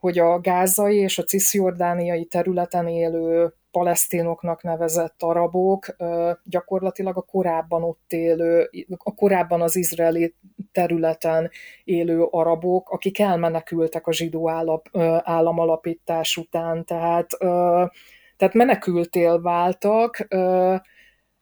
hogy a gázai és a cisjordániai területen élő palesztinoknak nevezett arabok gyakorlatilag a korábban ott élő, a korábban az izraeli területen élő arabok, akik elmenekültek a zsidó állam alapítás után, tehát, tehát menekültté váltak.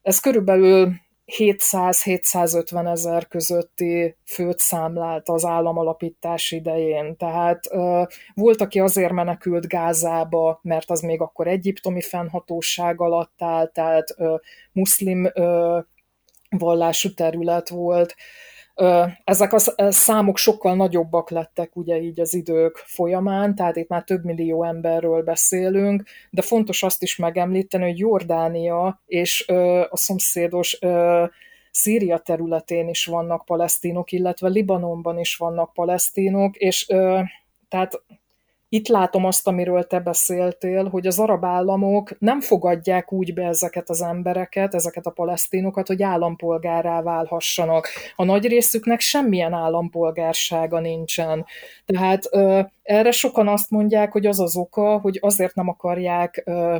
Ez körülbelül hétszáz-hétszázötven ezer közötti főt számlált az államalapítás idején. Tehát uh, volt, aki azért menekült Gázába, mert az még akkor egyiptomi fennhatóság alatt állt, tehát uh, muszlim uh, vallású terület volt. Uh, ezek a számok sokkal nagyobbak lettek ugye így az idők folyamán, tehát itt már több millió emberről beszélünk, de fontos azt is megemlíteni, hogy Jordánia és uh, a szomszédos uh, Szíria területén is vannak palesztinok, illetve Libanonban is vannak palesztinok, és uh, tehát itt látom azt, amiről te beszéltél, hogy az arab államok nem fogadják úgy be ezeket az embereket, ezeket a palesztinokat, hogy állampolgárrá válhassanak. A nagy részüknek semmilyen állampolgársága nincsen. Tehát ö, erre sokan azt mondják, hogy az az oka, hogy azért nem akarják, ö,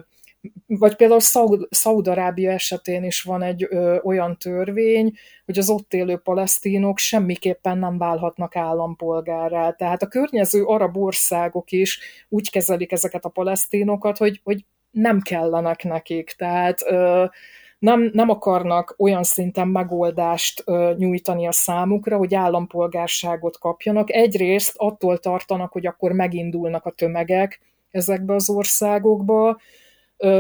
vagy például Szaúd-Arábia esetén is van egy ö, olyan törvény, hogy az ott élő palesztinok semmiképpen nem válhatnak állampolgárrá. Tehát a környező arab országok is úgy kezelik ezeket a palesztinokat, hogy, hogy nem kellenek nekik. Tehát ö, nem, nem akarnak olyan szinten megoldást ö, nyújtani a számukra, hogy állampolgárságot kapjanak. Egyrészt attól tartanak, hogy akkor megindulnak a tömegek ezekbe az országokba,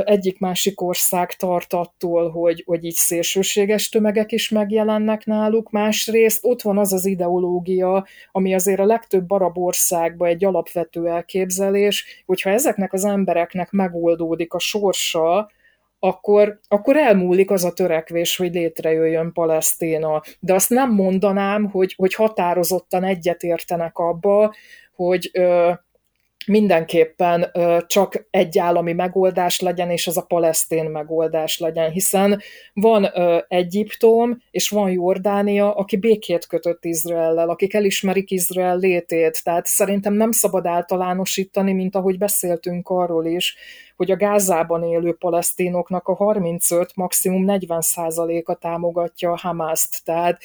egyik másik ország tart attól, hogy, hogy így szélsőséges tömegek is megjelennek náluk. Másrészt ott van az az ideológia, ami azért a legtöbb arab országban egy alapvető elképzelés, hogyha ezeknek az embereknek megoldódik a sorsa, Akkor, akkor elmúlik az a törekvés, hogy létrejöjjön Palesztina. De azt nem mondanám, hogy, hogy határozottan egyetértenek abba, hogy ö, mindenképpen ö, csak egy állami megoldás legyen, és az a palesztin megoldás legyen, hiszen van ö, Egyiptom, és van Jordánia, aki békét kötött Izraellel, akik elismerik Izrael létét. Tehát szerintem nem szabad általánosítani, mint ahogy beszéltünk arról is, hogy a Gázában élő palesztinoknak a harmincöt, maximum negyven százaléka támogatja a Hamászt. Tehát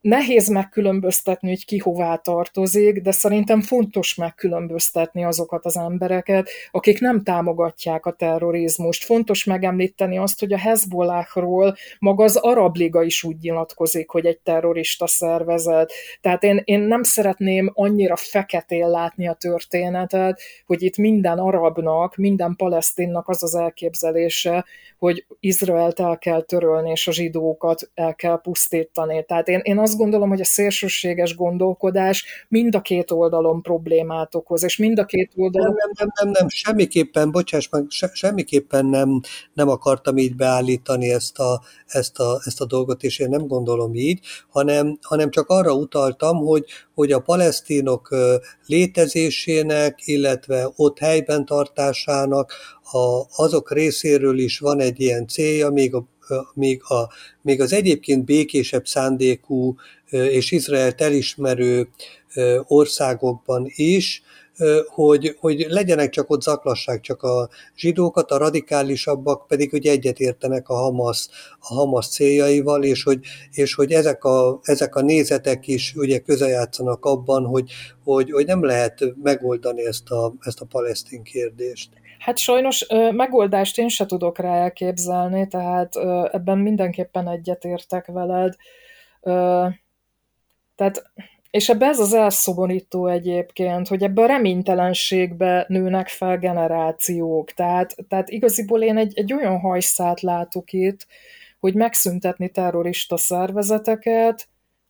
nehéz megkülönböztetni, hogy ki hová tartozik, de szerintem fontos megkülönböztetni azokat az embereket, akik nem támogatják a terrorizmust. Fontos megemlíteni azt, hogy a Hezbollahról maga az Arab Liga is úgy nyilatkozik, hogy egy terrorista szervezet. Tehát én, én nem szeretném annyira feketén látni a történetet, hogy itt minden arabnak, minden palesztinnak az az elképzelése, hogy Izraelt el kell törölni, és a zsidókat el kell pusztítani. Tehát én, én azt Azt gondolom, hogy a szélsőséges gondolkodás mind a két oldalon problémát okoz, és mind a két oldalon... Nem, nem, nem, nem, semmiképpen, bocsáss meg, se, semmiképpen nem, nem akartam így beállítani ezt a, ezt, a, ezt a dolgot, és én nem gondolom így, hanem, hanem csak arra utaltam, hogy, hogy a palesztinok létezésének, illetve ott helyben tartásának a, azok részéről is van egy ilyen célja, még a Még, a, még az egyébként békésebb szándékú és Izraelt elismerő országokban is, hogy, hogy legyenek csak ott, zaklassák csak a zsidókat, a radikálisabbak pedig ugye egyetértenek a Hamász, a Hamász céljaival, és hogy, és hogy ezek, a, ezek a nézetek is ugye közeljátszanak abban, hogy, hogy, hogy nem lehet megoldani ezt a, ezt a palesztin kérdést. Hát sajnos megoldást én se tudok rá elképzelni, tehát ebben mindenképpen egyetértek veled. Tehát, és ebben ez az elszoborító egyébként, hogy ebben a reménytelenségben nőnek fel generációk. Tehát, tehát igaziból én egy, egy olyan hajszát látok itt, hogy megszüntetni terrorista szervezeteket,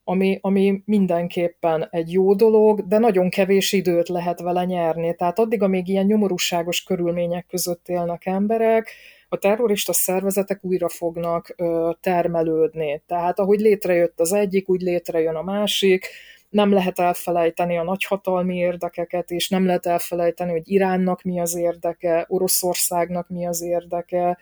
Ami, ami mindenképpen egy jó dolog, de nagyon kevés időt lehet vele nyerni. Tehát addig, amíg ilyen nyomorúságos körülmények között élnek emberek, a terrorista szervezetek újra fognak ö, termelődni. Tehát ahogy létrejött az egyik, úgy létrejön a másik. Nem lehet elfelejteni a nagyhatalmi érdekeket, és nem lehet elfelejteni, hogy Iránnak mi az érdeke, Oroszországnak mi az érdeke.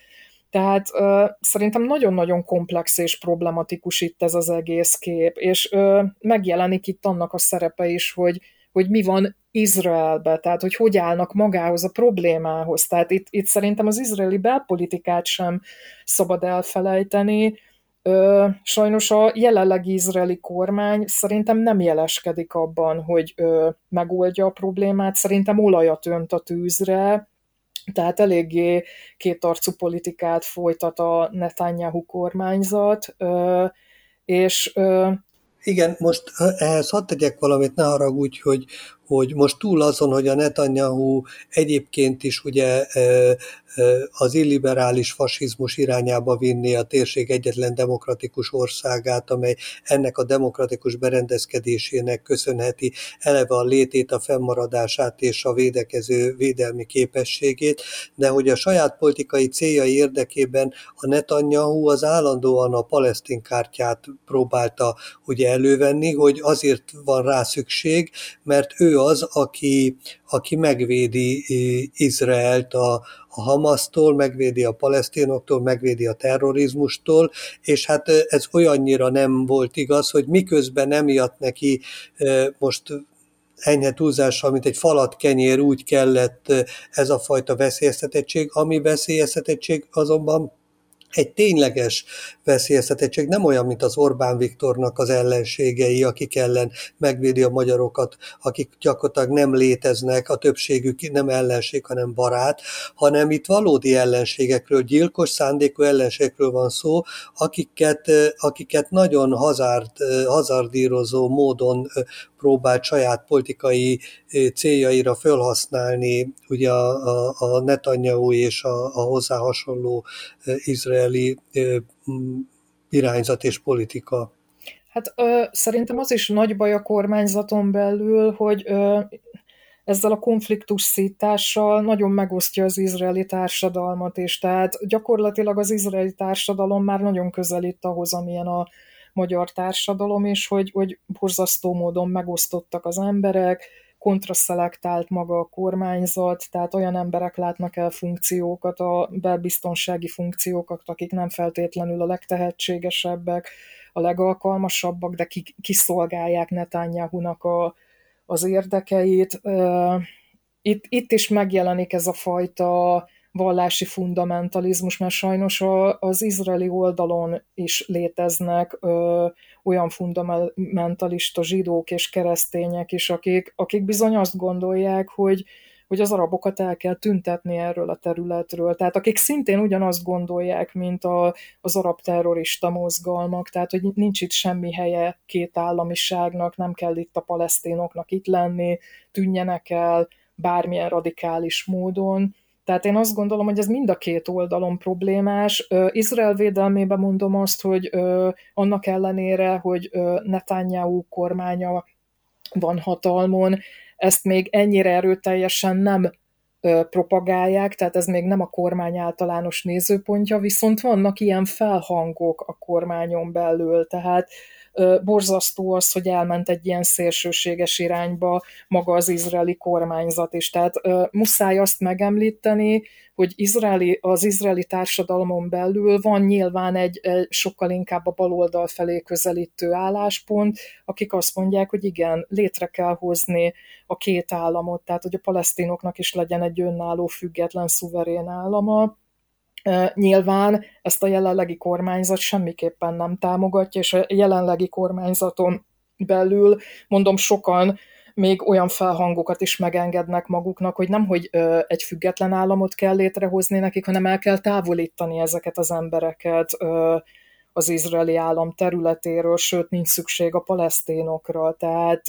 Tehát ö, szerintem nagyon-nagyon komplex és problematikus itt ez az egész kép, és ö, megjelenik itt annak a szerepe is, hogy, hogy mi van Izraelben, tehát hogy hogy állnak magához a problémához. Tehát itt, itt szerintem az izraeli belpolitikát sem szabad elfelejteni. Ö, sajnos a jelenlegi izraeli kormány szerintem nem jeleskedik abban, hogy ö, megoldja a problémát, szerintem olajat önt a tűzre, tehát eléggé kétarcú politikát folytat a Netanyahu kormányzat, és... Igen, most ehhez hadd tegyek valamit, ne haragudj, hogy, hogy most túl azon, hogy a Netanyahu egyébként is ugye az illiberális fasizmus irányába vinni a térség egyetlen demokratikus országát, amely ennek a demokratikus berendezkedésének köszönheti eleve a létét, a fennmaradását és a védekező védelmi képességét, de hogy a saját politikai céljai érdekében a Netanyahu az állandóan a palesztin kártyát próbálta ugye elővenni, hogy azért van rá szükség, mert ő az, aki, aki megvédi Izraelt a, a Hamasztól, megvédi a palesztinoktól, megvédi a terrorizmustól, és hát ez olyannyira nem volt igaz, hogy miközben emiatt neki most enyhe túlzással, mint egy falat kenyér úgy kellett ez a fajta veszélyeztetettség, ami veszélyeztetettség azonban egy tényleges veszélyeztetettség, nem olyan, mint az Orbán Viktornak az ellenségei, akik ellen megvédi a magyarokat, akik gyakorlatilag nem léteznek, a többségük nem ellenség, hanem barát, hanem itt valódi ellenségekről, gyilkos szándékú ellenségekről van szó, akiket, akiket nagyon hazárd, hazárdírozó módon próbált saját politikai céljaira felhasználni ugye a, a Netanyahu és a, a hozzá hasonló izraeli irányzat és politika. Hát ö, szerintem az is nagy baj a kormányzaton belül, hogy ö, ezzel a konfliktus szítással nagyon megosztja az izraeli társadalmat is. Tehát gyakorlatilag az izraeli társadalom már nagyon közelít ahhoz, amilyen a magyar társadalom is, hogy, hogy borzasztó módon megosztottak az emberek, kontraszelektált maga a kormányzat, tehát olyan emberek látnak el funkciókat, a belbiztonsági funkciókat, akik nem feltétlenül a legtehetségesebbek, a legalkalmasabbak, de kiszolgálják Netanyahunak a, az érdekeit. Itt, itt is megjelenik ez a fajta vallási fundamentalizmus, mert sajnos a, az izraeli oldalon is léteznek ö, olyan fundamentalista zsidók és keresztények is, akik, akik bizony azt gondolják, hogy, hogy az arabokat el kell tüntetni erről a területről. Tehát akik szintén ugyanazt gondolják, mint a, az arab terrorista mozgalmak, tehát hogy nincs itt semmi helye két államiságnak, nem kell itt a palesztinoknak itt lenni, tűnjenek el bármilyen radikális módon. Tehát én azt gondolom, hogy ez mind a két oldalon problémás. Izrael védelmében mondom azt, hogy annak ellenére, hogy Netanyahu kormánya van hatalmon, ezt még ennyire erőteljesen nem propagálják, tehát ez még nem a kormány általános nézőpontja, viszont vannak ilyen felhangok a kormányon belül, tehát borzasztó az, hogy elment egy ilyen szélsőséges irányba maga az izraeli kormányzat is. Tehát muszáj azt megemlíteni, hogy izraeli, az izraeli társadalmon belül van nyilván egy, egy sokkal inkább a baloldal felé közelítő álláspont, akik azt mondják, hogy igen, létre kell hozni a két államot, tehát hogy a palesztinoknak is legyen egy önálló, független, szuverén állama. Nyilván ezt a jelenlegi kormányzat semmiképpen nem támogatja, és a jelenlegi kormányzaton belül, mondom, sokan még olyan felhangokat is megengednek maguknak, hogy nemhogy egy független államot kell létrehozni nekik, hanem el kell távolítani ezeket az embereket az izraeli állam területéről, sőt, nincs szükség a palesztinokra. Tehát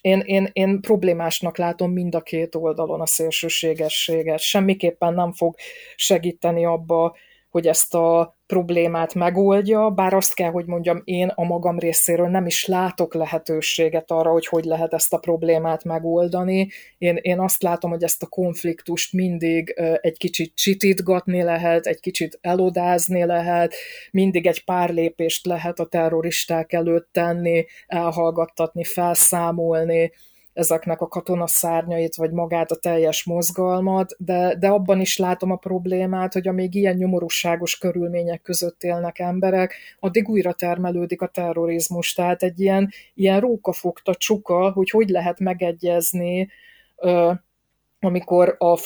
Én, én, én problémásnak látom mind a két oldalon a szélsőségességet. Semmiképpen nem fog segíteni abba, hogy ezt a problémát megoldja, bár azt kell, hogy mondjam, én a magam részéről nem is látok lehetőséget arra, hogy hogy lehet ezt a problémát megoldani. Én, én azt látom, hogy ezt a konfliktust mindig egy kicsit csitítgatni lehet, egy kicsit elodázni lehet, mindig egy pár lépést lehet a terroristák előtt tenni, elhallgattatni, felszámolni ezeknek a katonaszárnyait, vagy magát a teljes mozgalmat, de, de abban is látom a problémát, hogy amíg ilyen nyomorúságos körülmények között élnek emberek, addig újra termelődik a terrorizmus. Tehát egy ilyen, ilyen rókafogta csuka, hogy hogy lehet megegyezni, ö, amikor a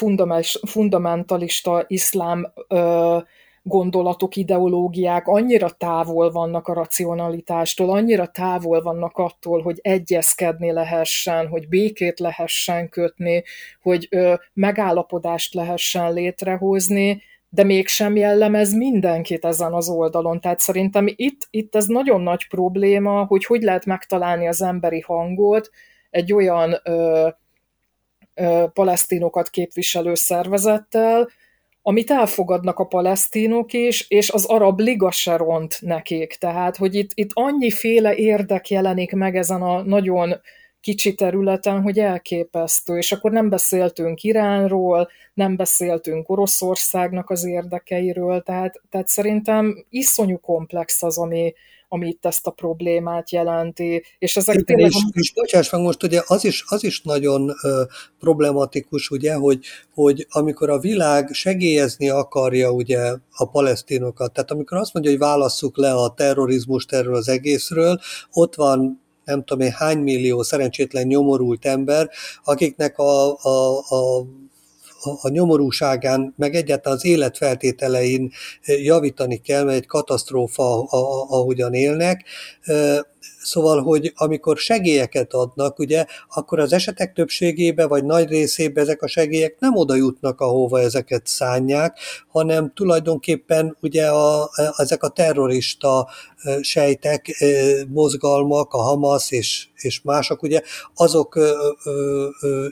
fundamentalista iszlám ö, gondolatok, ideológiák annyira távol vannak a racionalitástól, annyira távol vannak attól, hogy egyezkedni lehessen, hogy békét lehessen kötni, hogy ö, megállapodást lehessen létrehozni, de mégsem jellemez mindenkit ezen az oldalon. Tehát szerintem itt, itt ez nagyon nagy probléma, hogy hogy lehet megtalálni az emberi hangot egy olyan ö, ö, palesztinokat képviselő szervezettel, amit elfogadnak a palesztinok is, és az arab liga se ront nekik. Tehát, hogy itt, itt annyiféle érdek jelenik meg ezen a nagyon kicsi területen, hogy elképesztő. És akkor nem beszéltünk Iránról, nem beszéltünk Oroszországnak az érdekeiről, tehát, tehát szerintem iszonyú komplex az, ami, ami itt ezt a problémát jelenti. És ezek én tényleg... És, és bocsáss meg, most ugye az is, az is nagyon uh, problematikus, ugye, hogy, hogy amikor a világ segélyezni akarja ugye a palesztinokat, tehát amikor azt mondja, hogy válasszuk le a terrorizmust erről az egészről, ott van nem tudom én hány millió szerencsétlen nyomorult ember, akiknek a, a, a a nyomorúságán, meg egyáltalán az életfeltételein javítani kell, mert egy katasztrófa, ahogyan élnek. Szóval, hogy amikor segélyeket adnak, ugye, akkor az esetek többségében, vagy nagy részében ezek a segélyek nem oda jutnak, ahova ezeket szánják, hanem tulajdonképpen ugye a, ezek a terrorista sejtek, mozgalmak, a Hamász és, és mások, ugye, azok ö, ö, ö,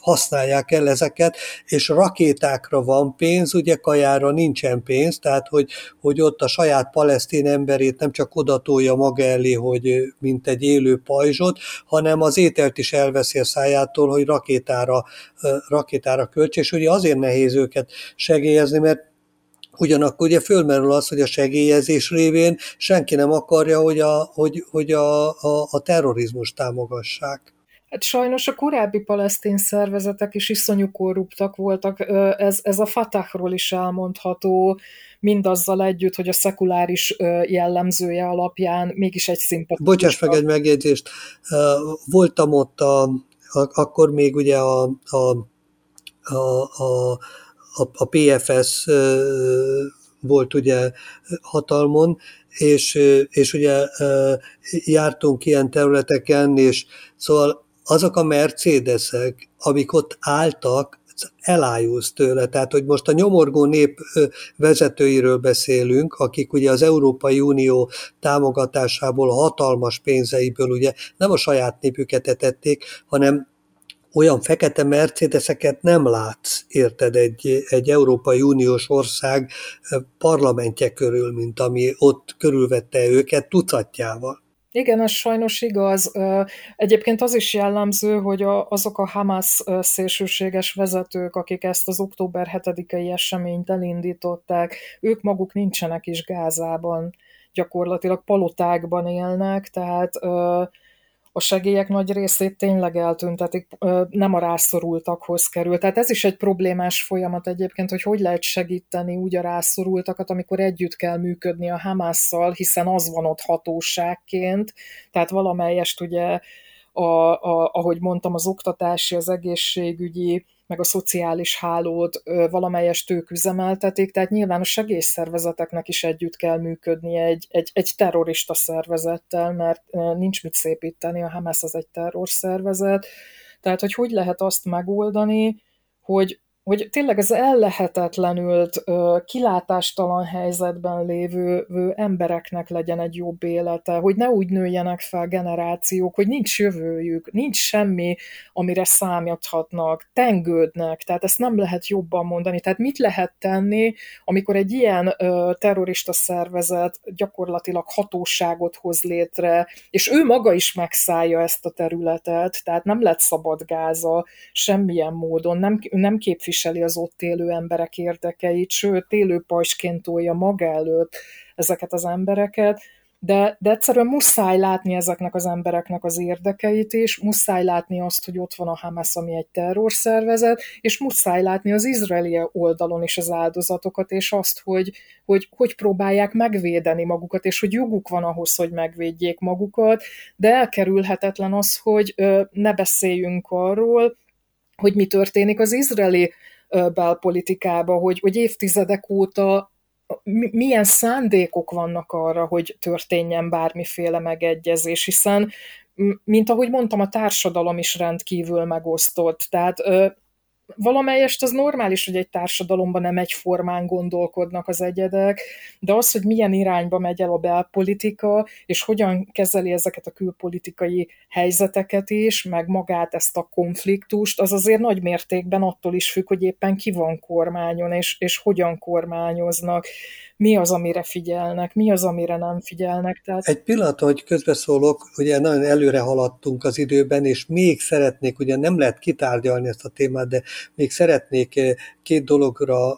használják el ezeket, és rakétákra van pénz, ugye kajára nincsen pénz, tehát hogy, hogy ott a saját palesztin emberét nem csak odatolja maga elé, hogy mint egy élő pajzsot, hanem az ételt is elveszi a szájától, hogy rakétára, rakétára költs, és ugye azért nehéz őket segélyezni, mert ugyanakkor ugye fölmerül az, hogy a segélyezés révén senki nem akarja, hogy a, hogy, hogy a, a, a terrorizmust támogassák. Hát sajnos a korábbi palesztin szervezetek is iszonyú korruptak voltak, ez, ez a Fatahról is elmondható, mindazzal együtt, hogy a szekuláris jellemzője alapján mégis egy szimpatikus. Bocsáss meg egy megjegyzést, voltam ott, a, a, akkor még ugye a, a, a, a, a pé ef es volt ugye hatalmon, és, és ugye jártunk ilyen területeken, és szóval azok a Mercedesek, amik ott álltak, elájulsz tőle. Tehát, hogy most a nyomorgó nép vezetőiről beszélünk, akik ugye az Európai Unió támogatásából, a hatalmas pénzeiből ugye nem a saját népüket etették, hanem olyan fekete Mercedeseket nem látsz, érted, egy, egy Európai Uniós ország parlamentje körül, mint ami ott körülvette őket tucatjával. Igen, ez sajnos igaz. Egyébként az is jellemző, hogy azok a Hamász szélsőséges vezetők, akik ezt az október hetedikei eseményt elindították, ők maguk nincsenek is Gázában, gyakorlatilag palotákban élnek, tehát a segélyek nagy részét tényleg eltüntetik, nem a rászorultakhoz kerül. Tehát ez is egy problémás folyamat egyébként, hogy hogy lehet segíteni úgy a rászorultakat, amikor együtt kell működni a Hamásszal, hiszen az van ott hatóságként, tehát valamelyest ugye, a, a, ahogy mondtam, az oktatási, az egészségügyi, meg a szociális hálót valamelyest ők üzemeltetik, tehát nyilván a segélyszervezeteknek is együtt kell működni egy, egy, egy terrorista szervezettel, mert nincs mit szépíteni, a Hamász az egy terrorszervezet. Tehát, hogy hogy lehet azt megoldani, hogy, hogy tényleg az ellehetetlenült, kilátástalan helyzetben lévő embereknek legyen egy jobb élete, hogy ne úgy nőjenek fel generációk, hogy nincs jövőjük, nincs semmi, amire számíthatnak, tengődnek, tehát ezt nem lehet jobban mondani. Tehát mit lehet tenni, amikor egy ilyen terrorista szervezet gyakorlatilag hatóságot hoz létre, és ő maga is megszállja ezt a területet, tehát nem lett szabad Gáza semmilyen módon, nem, nem képvisel viseli az ott élő emberek érdekeit, sőt, élő pajsként tolja maga előtt ezeket az embereket, de, de egyszerűen muszáj látni ezeknek az embereknek az érdekeit is, muszáj látni azt, hogy ott van a Hamász, ami egy terrorszervezet, és muszáj látni az izraeli oldalon is az áldozatokat, és azt, hogy hogy, hogy próbálják megvédeni magukat, és hogy joguk van ahhoz, hogy megvédjék magukat, de elkerülhetetlen az, hogy ö, ne beszéljünk arról, hogy mi történik az izraeli belpolitikában, hogy, hogy évtizedek óta milyen szándékok vannak arra, hogy történjen bármiféle megegyezés, hiszen, mint ahogy mondtam, a társadalom is rendkívül megosztott, tehát valamelyest az normális, hogy egy társadalomban nem egyformán gondolkodnak az egyedek, de az, hogy milyen irányba megy el a belpolitika, és hogyan kezeli ezeket a külpolitikai helyzeteket is, meg magát ezt a konfliktust, az azért nagy mértékben attól is függ, hogy éppen ki van kormányon, és, és hogyan kormányoznak, mi az, amire figyelnek, mi az, amire nem figyelnek. Tehát... Egy pillanat, hogy közbeszólok, ugye nagyon előre haladtunk az időben, és még szeretnék, ugye nem lehet kitárgyalni ezt a témát, de még szeretnék két dologra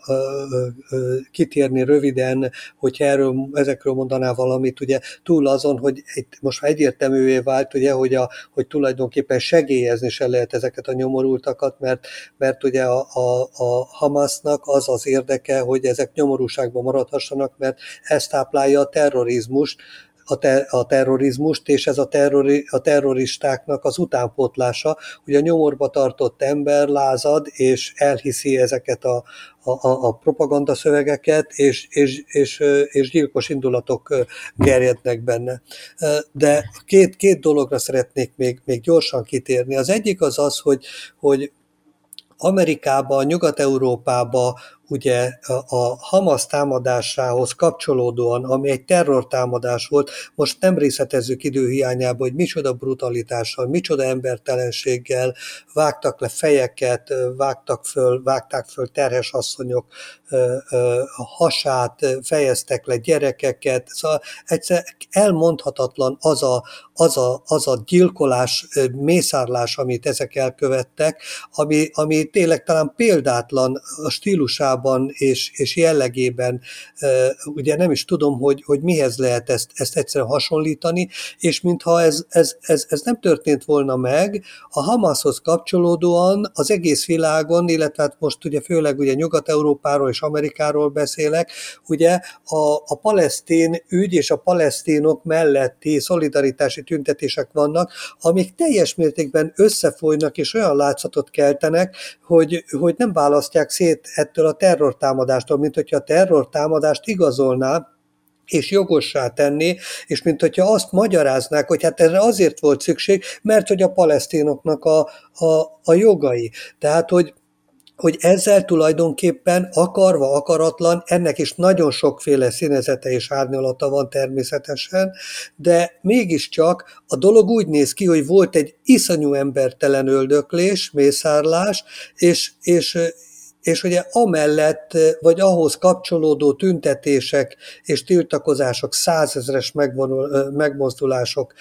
kitérni röviden, hogyha erről, ezekről mondaná valamit, ugye túl azon, hogy itt most már egyértelművé vált, ugye, hogy, a, hogy tulajdonképpen segélyezni se lehet ezeket a nyomorultakat, mert, mert ugye a, a, a Hamásznak az az érdeke, hogy ezek nyomorúságban maradhassanak, mert ezt táplálja a terrorizmus, a, ter- a terrorizmust, és ez a, terrori- a terroristáknak az utánpótlása, hogy a nyomorba tartott ember lázad, és elhiszi ezeket a, a, a propagandaszövegeket, és, és, és, és gyilkos indulatok gerjednek benne. De két, két dologra szeretnék még, még gyorsan kitérni. Az egyik az az, hogy, hogy Amerikában, Nyugat-Európában ugye a Hamász támadásához kapcsolódóan, ami egy terrortámadás volt, most nem részletezzük időhiányába, hogy micsoda brutalitással, micsoda embertelenséggel vágtak le fejeket, vágtak föl, vágták föl terhes asszonyok hasát, fejeztek le gyerekeket. Szóval egyszer elmondhatatlan az a, az a, az a gyilkolás, mészárlás, amit ezek elkövettek, ami, ami tényleg talán példátlan a stílusában, És, és jellegében, ugye nem is tudom, hogy, hogy mihez lehet ezt, ezt egyszerűen hasonlítani, és mintha ez, ez, ez, ez nem történt volna meg, a Hamászhoz kapcsolódóan az egész világon, illetve hát most ugye főleg ugye Nyugat-Európáról és Amerikáról beszélek, ugye a, a palesztin ügy és a palesztinok melletti szolidaritási tüntetések vannak, amik teljes mértékben összefolynak, és olyan látszatot keltenek, hogy, hogy nem választják szét ettől a terrortámadástól, mint hogyha a terrortámadást igazolná, és jogossá tenni, és mint hogyha azt magyaráznák, hogy hát erre azért volt szükség, mert hogy a palesztinoknak a, a, a jogai. Tehát, hogy hogy ezzel tulajdonképpen akarva, akaratlan, ennek is nagyon sokféle színezete és árnyalata van természetesen, de mégiscsak a dolog úgy néz ki, hogy volt egy iszonyú embertelen öldöklés, mészárlás, és, és és ugye amellett, vagy ahhoz kapcsolódó tüntetések és tiltakozások, százezres megvonul, megmozdulások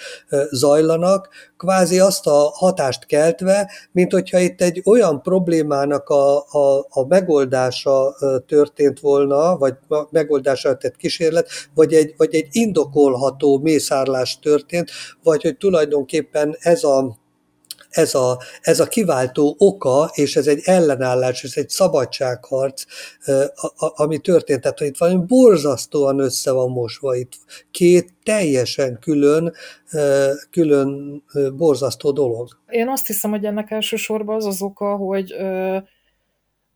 zajlanak, kvázi azt a hatást keltve, mint hogyha itt egy olyan problémának a, a, a megoldása történt volna, vagy megoldása tett kísérlet, vagy egy, vagy egy indokolható mészárlás történt, vagy hogy tulajdonképpen ez a Ez a, ez a kiváltó oka, és ez egy ellenállás, ez egy szabadságharc, ami történt. Tehát, hogy itt valami borzasztóan össze van mosva itt. Két teljesen külön, külön borzasztó dolog. Én azt hiszem, hogy ennek elsősorban az az oka, hogy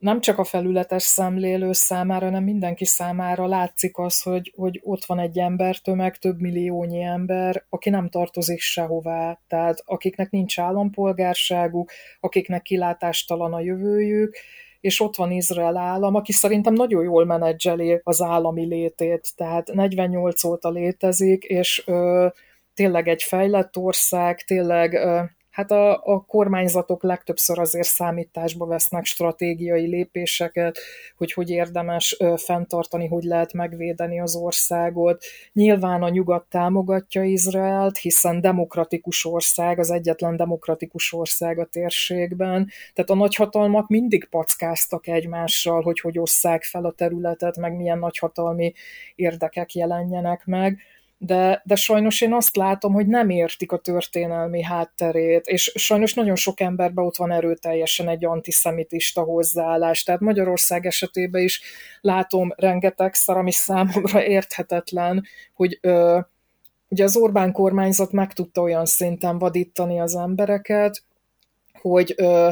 nem csak a felületes szemlélő számára, hanem mindenki számára látszik az, hogy, hogy ott van egy embertömeg, több milliónyi ember, aki nem tartozik sehová, tehát akiknek nincs állampolgárságuk, akiknek kilátástalan a jövőjük, és ott van Izrael állam, aki szerintem nagyon jól menedzseli az állami létét, tehát negyvennyolc óta létezik, és ö, tényleg egy fejlett ország, tényleg... Ö, Hát a, a kormányzatok legtöbbször azért számításba vesznek stratégiai lépéseket, hogy hogy érdemes ö, fenntartani, hogy lehet megvédeni az országot. Nyilván a nyugat támogatja Izraelt, hiszen demokratikus ország, az egyetlen demokratikus ország a térségben. Tehát a nagyhatalmak mindig packáztak egymással, hogy hogy osszák fel a területet, meg milyen nagyhatalmi érdekek jelenjenek meg. De, de sajnos én azt látom, hogy nem értik a történelmi hátterét, és sajnos nagyon sok emberben ott van erőteljesen egy antiszemitista hozzáállás. Tehát Magyarország esetében is látom rengetegszer, ami számomra érthetetlen, hogy ö, ugye az Orbán kormányzat meg tudta olyan szinten vadítani az embereket, hogy ö,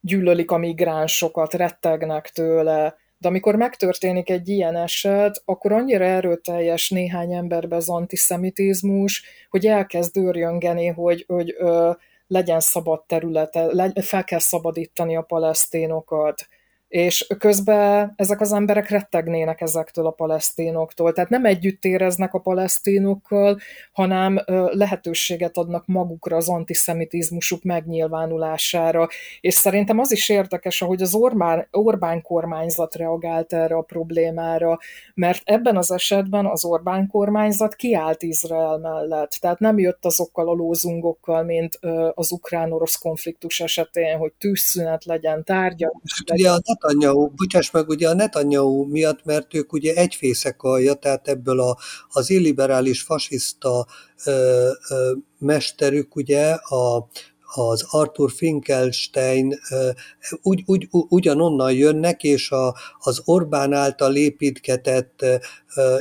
gyűlölik a migránsokat, rettegnek tőle. De amikor megtörténik egy ilyen eset, akkor annyira erőteljes néhány emberben az antiszemitizmus, hogy elkezd őrjöngeni, hogy, hogy ö, legyen szabad területe, le, fel kell szabadítani a palesztinokat. És közben ezek az emberek rettegnének ezektől a palesztinoktól. Tehát nem együtt éreznek a palesztinokkal, hanem lehetőséget adnak magukra az antiszemitizmusuk megnyilvánulására. És szerintem az is érdekes, ahogy az Orbán, Orbán kormányzat reagált erre a problémára, mert ebben az esetben az Orbán kormányzat kiállt Izrael mellett. Tehát nem jött azokkal a lózungokkal, mint az ukrán-orosz konfliktus esetén, hogy tűzszünet legyen, tárgyalás legyen. Netanyahu, bocsáss meg, ugye a Netanyahu miatt, mert ők ugye egyfészek alja, tehát ebből a, az illiberális fasiszta ö, ö, mesterük, ugye a, az Arthur Finkelstein ugy, ugy, ugyanonnan jönnek, és a, az Orbán által építgetett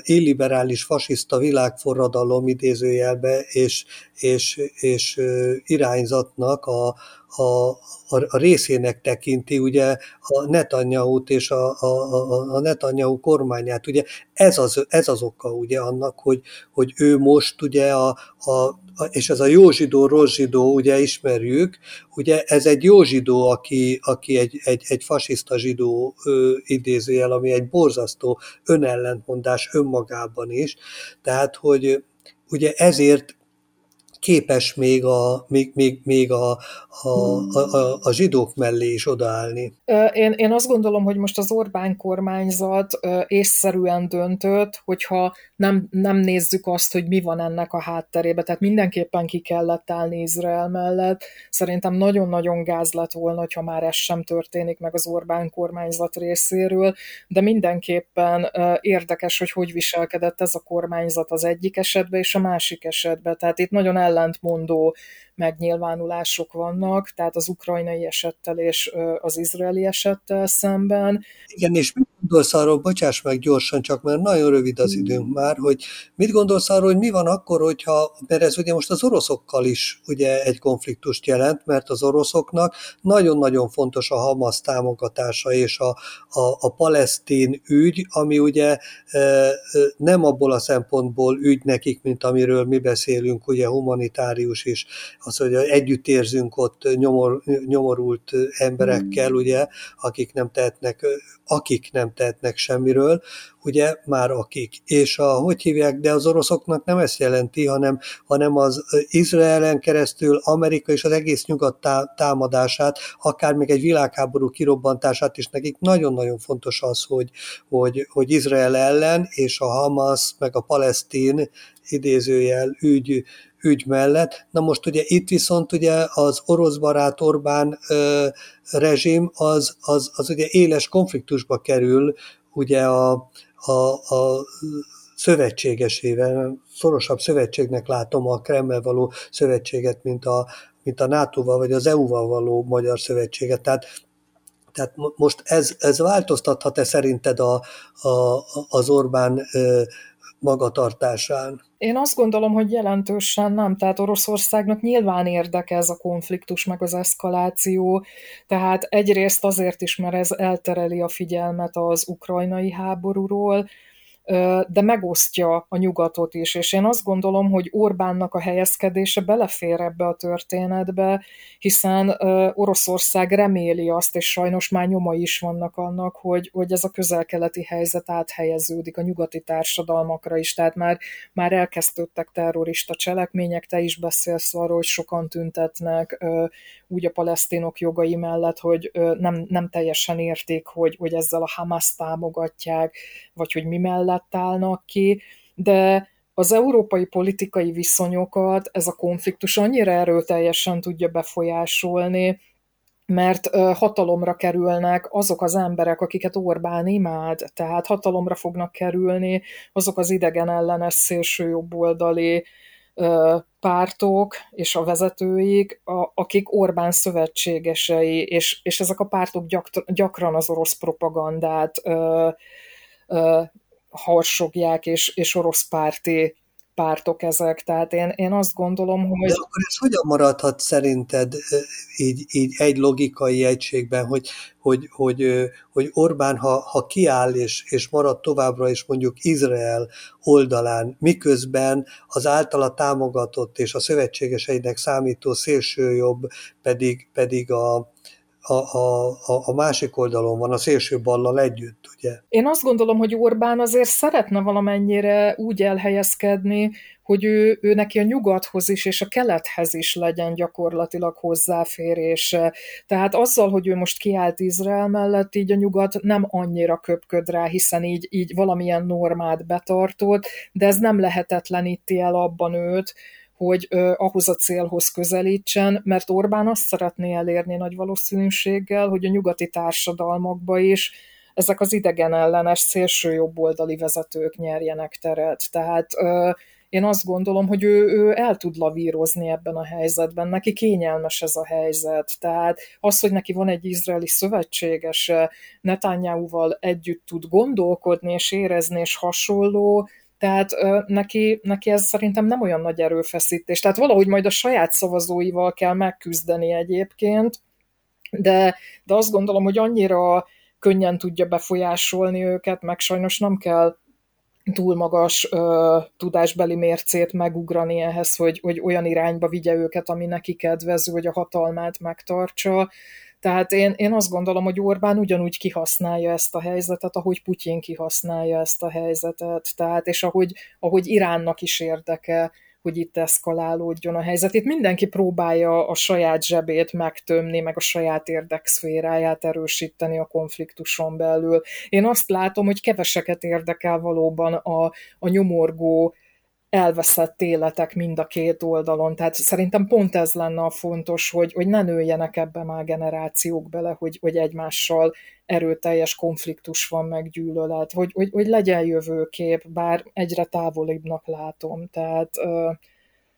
illiberális fasiszta világforradalom idézőjelbe és, és, és irányzatnak a A, a részének tekinti ugye a Netanyahut és a, a, a Netanyahu kormányát. Ugye ez az, ez az oka ugye annak, hogy, hogy ő most ugye a, a és ez a jó zsidó, rossz zsidó, ugye ismerjük, ugye ez egy jó zsidó, aki, aki egy, egy, egy fasiszta zsidó ő, idézőjel, ami egy borzasztó önellentmondás önmagában is. Tehát, hogy ugye ezért képes még a, még, még, még a, a, a, a zsidók mellé is odaállni. Én, én azt gondolom, hogy most az Orbán kormányzat észszerűen döntött, hogyha nem, nem nézzük azt, hogy mi van ennek a hátterében. Tehát mindenképpen ki kellett állni Izrael mellett. Szerintem nagyon-nagyon gáz lett volna, hogyha már ez sem történik meg az Orbán kormányzat részéről, de mindenképpen érdekes, hogy hogy viselkedett ez a kormányzat az egyik esetben és a másik esetben. Tehát itt nagyon ellentmondó megnyilvánulások vannak, tehát az ukrajnai esettel és az izraeli esettel szemben. Igen, és mit gondolsz arról, bocsáss meg gyorsan, csak mert nagyon rövid az időnk már, hogy mit gondolsz arról, hogy mi van akkor, hogyha, mert ez ugye most az oroszokkal is ugye egy konfliktust jelent, mert az oroszoknak nagyon-nagyon fontos a Hamász támogatása és a, a, a palesztin ügy, ami ugye nem abból a szempontból ügy nekik, mint amiről mi beszélünk, ugye humanitárius is, az, hogy együtt érzünk ott nyomor, nyomorult emberekkel, ugye, akik nem tehetnek, akik nem tehetnek semmiről, ugye, már akik. És a, hogy hívják, de az oroszoknak nem ezt jelenti, hanem, hanem az Izraelen keresztül Amerika és az egész nyugat támadását, akár még egy világháború kirobbantását is nekik nagyon-nagyon fontos az, hogy, hogy, hogy Izrael ellen és a Hamász meg a palesztin idézőjel ügy, ügy mellett. Na most ugye itt viszont ugye az oroszbarát Orbán ö, rezsim az, az, az ugye éles konfliktusba kerül ugye a, a, a szövetségesével, szorosabb szövetségnek látom a Kreml való szövetséget, mint a, mint a nátóval vagy az é u-val való magyar szövetséget. Tehát Tehát most ez, ez változtathat-e szerinted a, a, az Orbán ö, magatartásán? Én azt gondolom, hogy jelentősen nem. Tehát Oroszországnak nyilván érdeke ez a konfliktus, meg az eszkaláció. Tehát egyrészt azért is, mert ez eltereli a figyelmet az ukrajnai háborúról, de megosztja a nyugatot is, és én azt gondolom, hogy Orbánnak a helyezkedése belefér ebbe a történetbe, hiszen Oroszország reméli azt, és sajnos már nyomai is vannak annak, hogy, hogy ez a közel-keleti helyzet áthelyeződik a nyugati társadalmakra is, tehát már, már elkezdődtek terrorista cselekmények, te is beszélsz arról, hogy sokan tüntetnek úgy a palesztinok jogai mellett, hogy nem, nem teljesen értik, hogy, hogy ezzel a Hamász támogatják, vagy hogy mi mellett állnak ki, de az európai politikai viszonyokat ez a konfliktus annyira erőteljesen tudja befolyásolni, mert hatalomra kerülnek azok az emberek, akiket Orbán imád, tehát hatalomra fognak kerülni azok az idegenellenes szélsőjobboldali pártok és a vezetőik, a, akik Orbán szövetségesei, és, és ezek a pártok gyakran, gyakran az orosz propagandát ö, ö, harsogják, és, és orosz párti pártok ezek. Tehát én, én azt gondolom, hogy... De akkor ez hogyan maradhat szerinted így, így egy logikai egységben, hogy, hogy, hogy, hogy Orbán, ha, ha kiáll és, és marad továbbra is mondjuk Izrael oldalán, miközben az általa támogatott és a szövetségeseinek számító szélsőjobb pedig, pedig a A, a, a másik oldalon van, a szélső ballal együtt, ugye? Én azt gondolom, hogy Orbán azért szeretne valamennyire úgy elhelyezkedni, hogy ő, ő neki a nyugathoz is, és a kelethez is legyen gyakorlatilag hozzáférése. Tehát azzal, hogy ő most kiállt Izrael mellett, így a nyugat nem annyira köpköd rá, hiszen így, így valamilyen normát betartott, de ez nem lehetetleníti el abban őt, hogy ö, ahhoz a célhoz közelítsen, mert Orbán azt szeretné elérni nagy valószínűséggel, hogy a nyugati társadalmakba is ezek az idegenellenes szélsőjobboldali vezetők nyerjenek teret. Tehát ö, én azt gondolom, hogy ő, ő el tud lavírozni ebben a helyzetben, neki kényelmes ez a helyzet. Tehát az, hogy neki van egy izraeli szövetséges, Netanyahuval együtt tud gondolkodni, és érezni, és hasonló, tehát neki, neki ez szerintem nem olyan nagy erőfeszítés. Tehát valahogy majd a saját szavazóival kell megküzdeni egyébként, de, de azt gondolom, hogy annyira könnyen tudja befolyásolni őket, meg sajnos nem kell túl magas ö, tudásbeli mércét megugrani ehhez, hogy, hogy olyan irányba vigye őket, ami neki kedvező, hogy a hatalmát megtartsa. Tehát én, én azt gondolom, hogy Orbán ugyanúgy kihasználja ezt a helyzetet, ahogy Putyin kihasználja ezt a helyzetet. Tehát, és ahogy, ahogy Iránnak is érdeke, hogy itt eszkalálódjon a helyzet. Itt mindenki próbálja a saját zsebét megtömni, meg a saját érdekszféráját erősíteni a konfliktuson belül. Én azt látom, hogy keveseket érdekel valóban a, a nyomorgó, elveszett életek mind a két oldalon. Tehát szerintem pont ez lenne a fontos, hogy, hogy ne nőjenek ebbe már generációk bele, hogy, hogy egymással erőteljes konfliktus van, meg gyűlölet, hogy, hogy, hogy legyen jövőkép, bár egyre távolibbnak látom. Tehát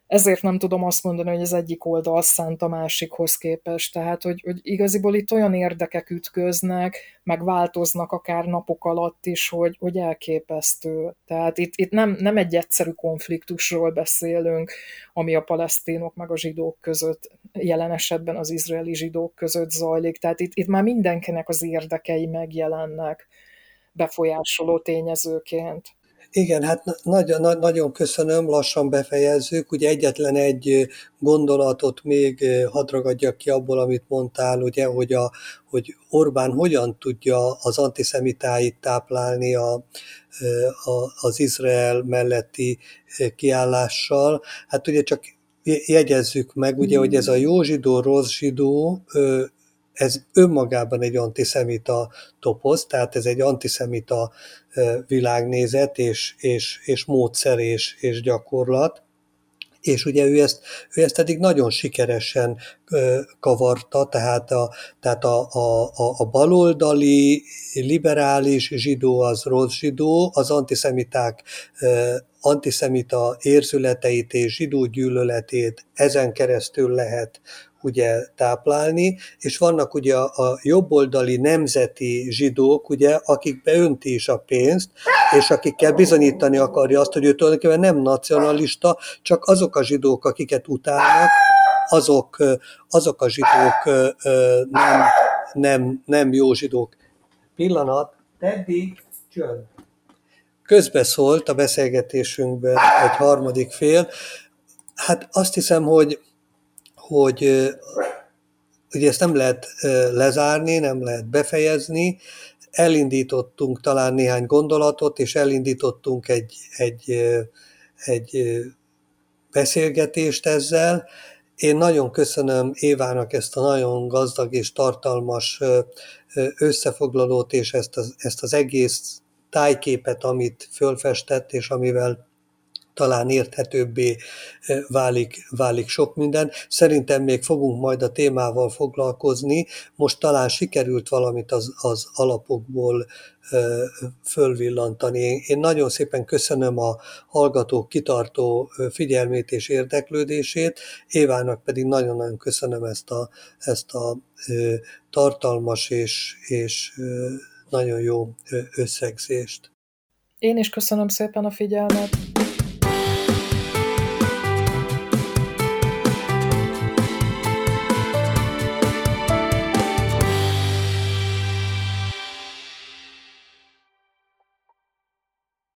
ezért nem tudom azt mondani, hogy az egyik oldal szánt a másikhoz képest. Tehát, hogy, hogy igaziból itt olyan érdekek ütköznek, meg változnak akár napok alatt is, hogy, hogy elképesztő. Tehát itt, itt nem, nem egy egyszerű konfliktusról beszélünk, ami a palesztinok meg a zsidók között, jelen esetben az izraeli zsidók között zajlik. Tehát itt, itt már mindenkinek az érdekei megjelennek befolyásoló tényezőként. Igen, hát nagyon, nagyon köszönöm, lassan befejezzük. Ugye egyetlen egy gondolatot még hadd ragadjak ki abból, amit mondtál, ugye, hogy, a, hogy Orbán hogyan tudja az antiszemitáit táplálni a, a, az Izrael melletti kiállással. Hát ugye csak jegyezzük meg, ugye, hmm. hogy ez a jó zsidó, rossz zsidó, ez önmagában egy antiszemita topoz, tehát ez egy antiszemita világnézet és, és, és módszer és, és gyakorlat, és ugye ő ezt, ő ezt eddig nagyon sikeresen kavarta, tehát a, tehát a, a, a baloldali, liberális zsidó az rossz zsidó, az antiszemiták antiszemita érzületeit és zsidó gyűlöletét ezen keresztül lehet ugye táplálni, és vannak ugye a jobboldali nemzeti zsidók, ugye, akik beönti is a pénzt, és akikkel bizonyítani akarja azt, hogy ő tulajdonképpen nem nacionalista, csak azok a zsidók, akiket utálnak, azok, azok a zsidók nem, nem, nem jó zsidók. Pillanat, eddig csönd. Közbeszólt a beszélgetésünkben egy harmadik fél. Hát azt hiszem, hogy hogy ugye ezt nem lehet lezárni, nem lehet befejezni. Elindítottunk talán néhány gondolatot, és elindítottunk egy, egy, egy beszélgetést ezzel. Én nagyon köszönöm Évának ezt a nagyon gazdag és tartalmas összefoglalót, és ezt az, ezt az egész tájképet, amit fölfestett, és amivel talán érthetőbbé válik, válik sok minden. Szerintem még fogunk majd a témával foglalkozni. Most talán sikerült valamit az, az alapokból ö, fölvillantani. Én nagyon szépen köszönöm a hallgatók kitartó figyelmét és érdeklődését. Évának pedig nagyon-nagyon köszönöm ezt a, ezt a ö, tartalmas és, és ö, nagyon jó összegzést. Én is köszönöm szépen a figyelmet.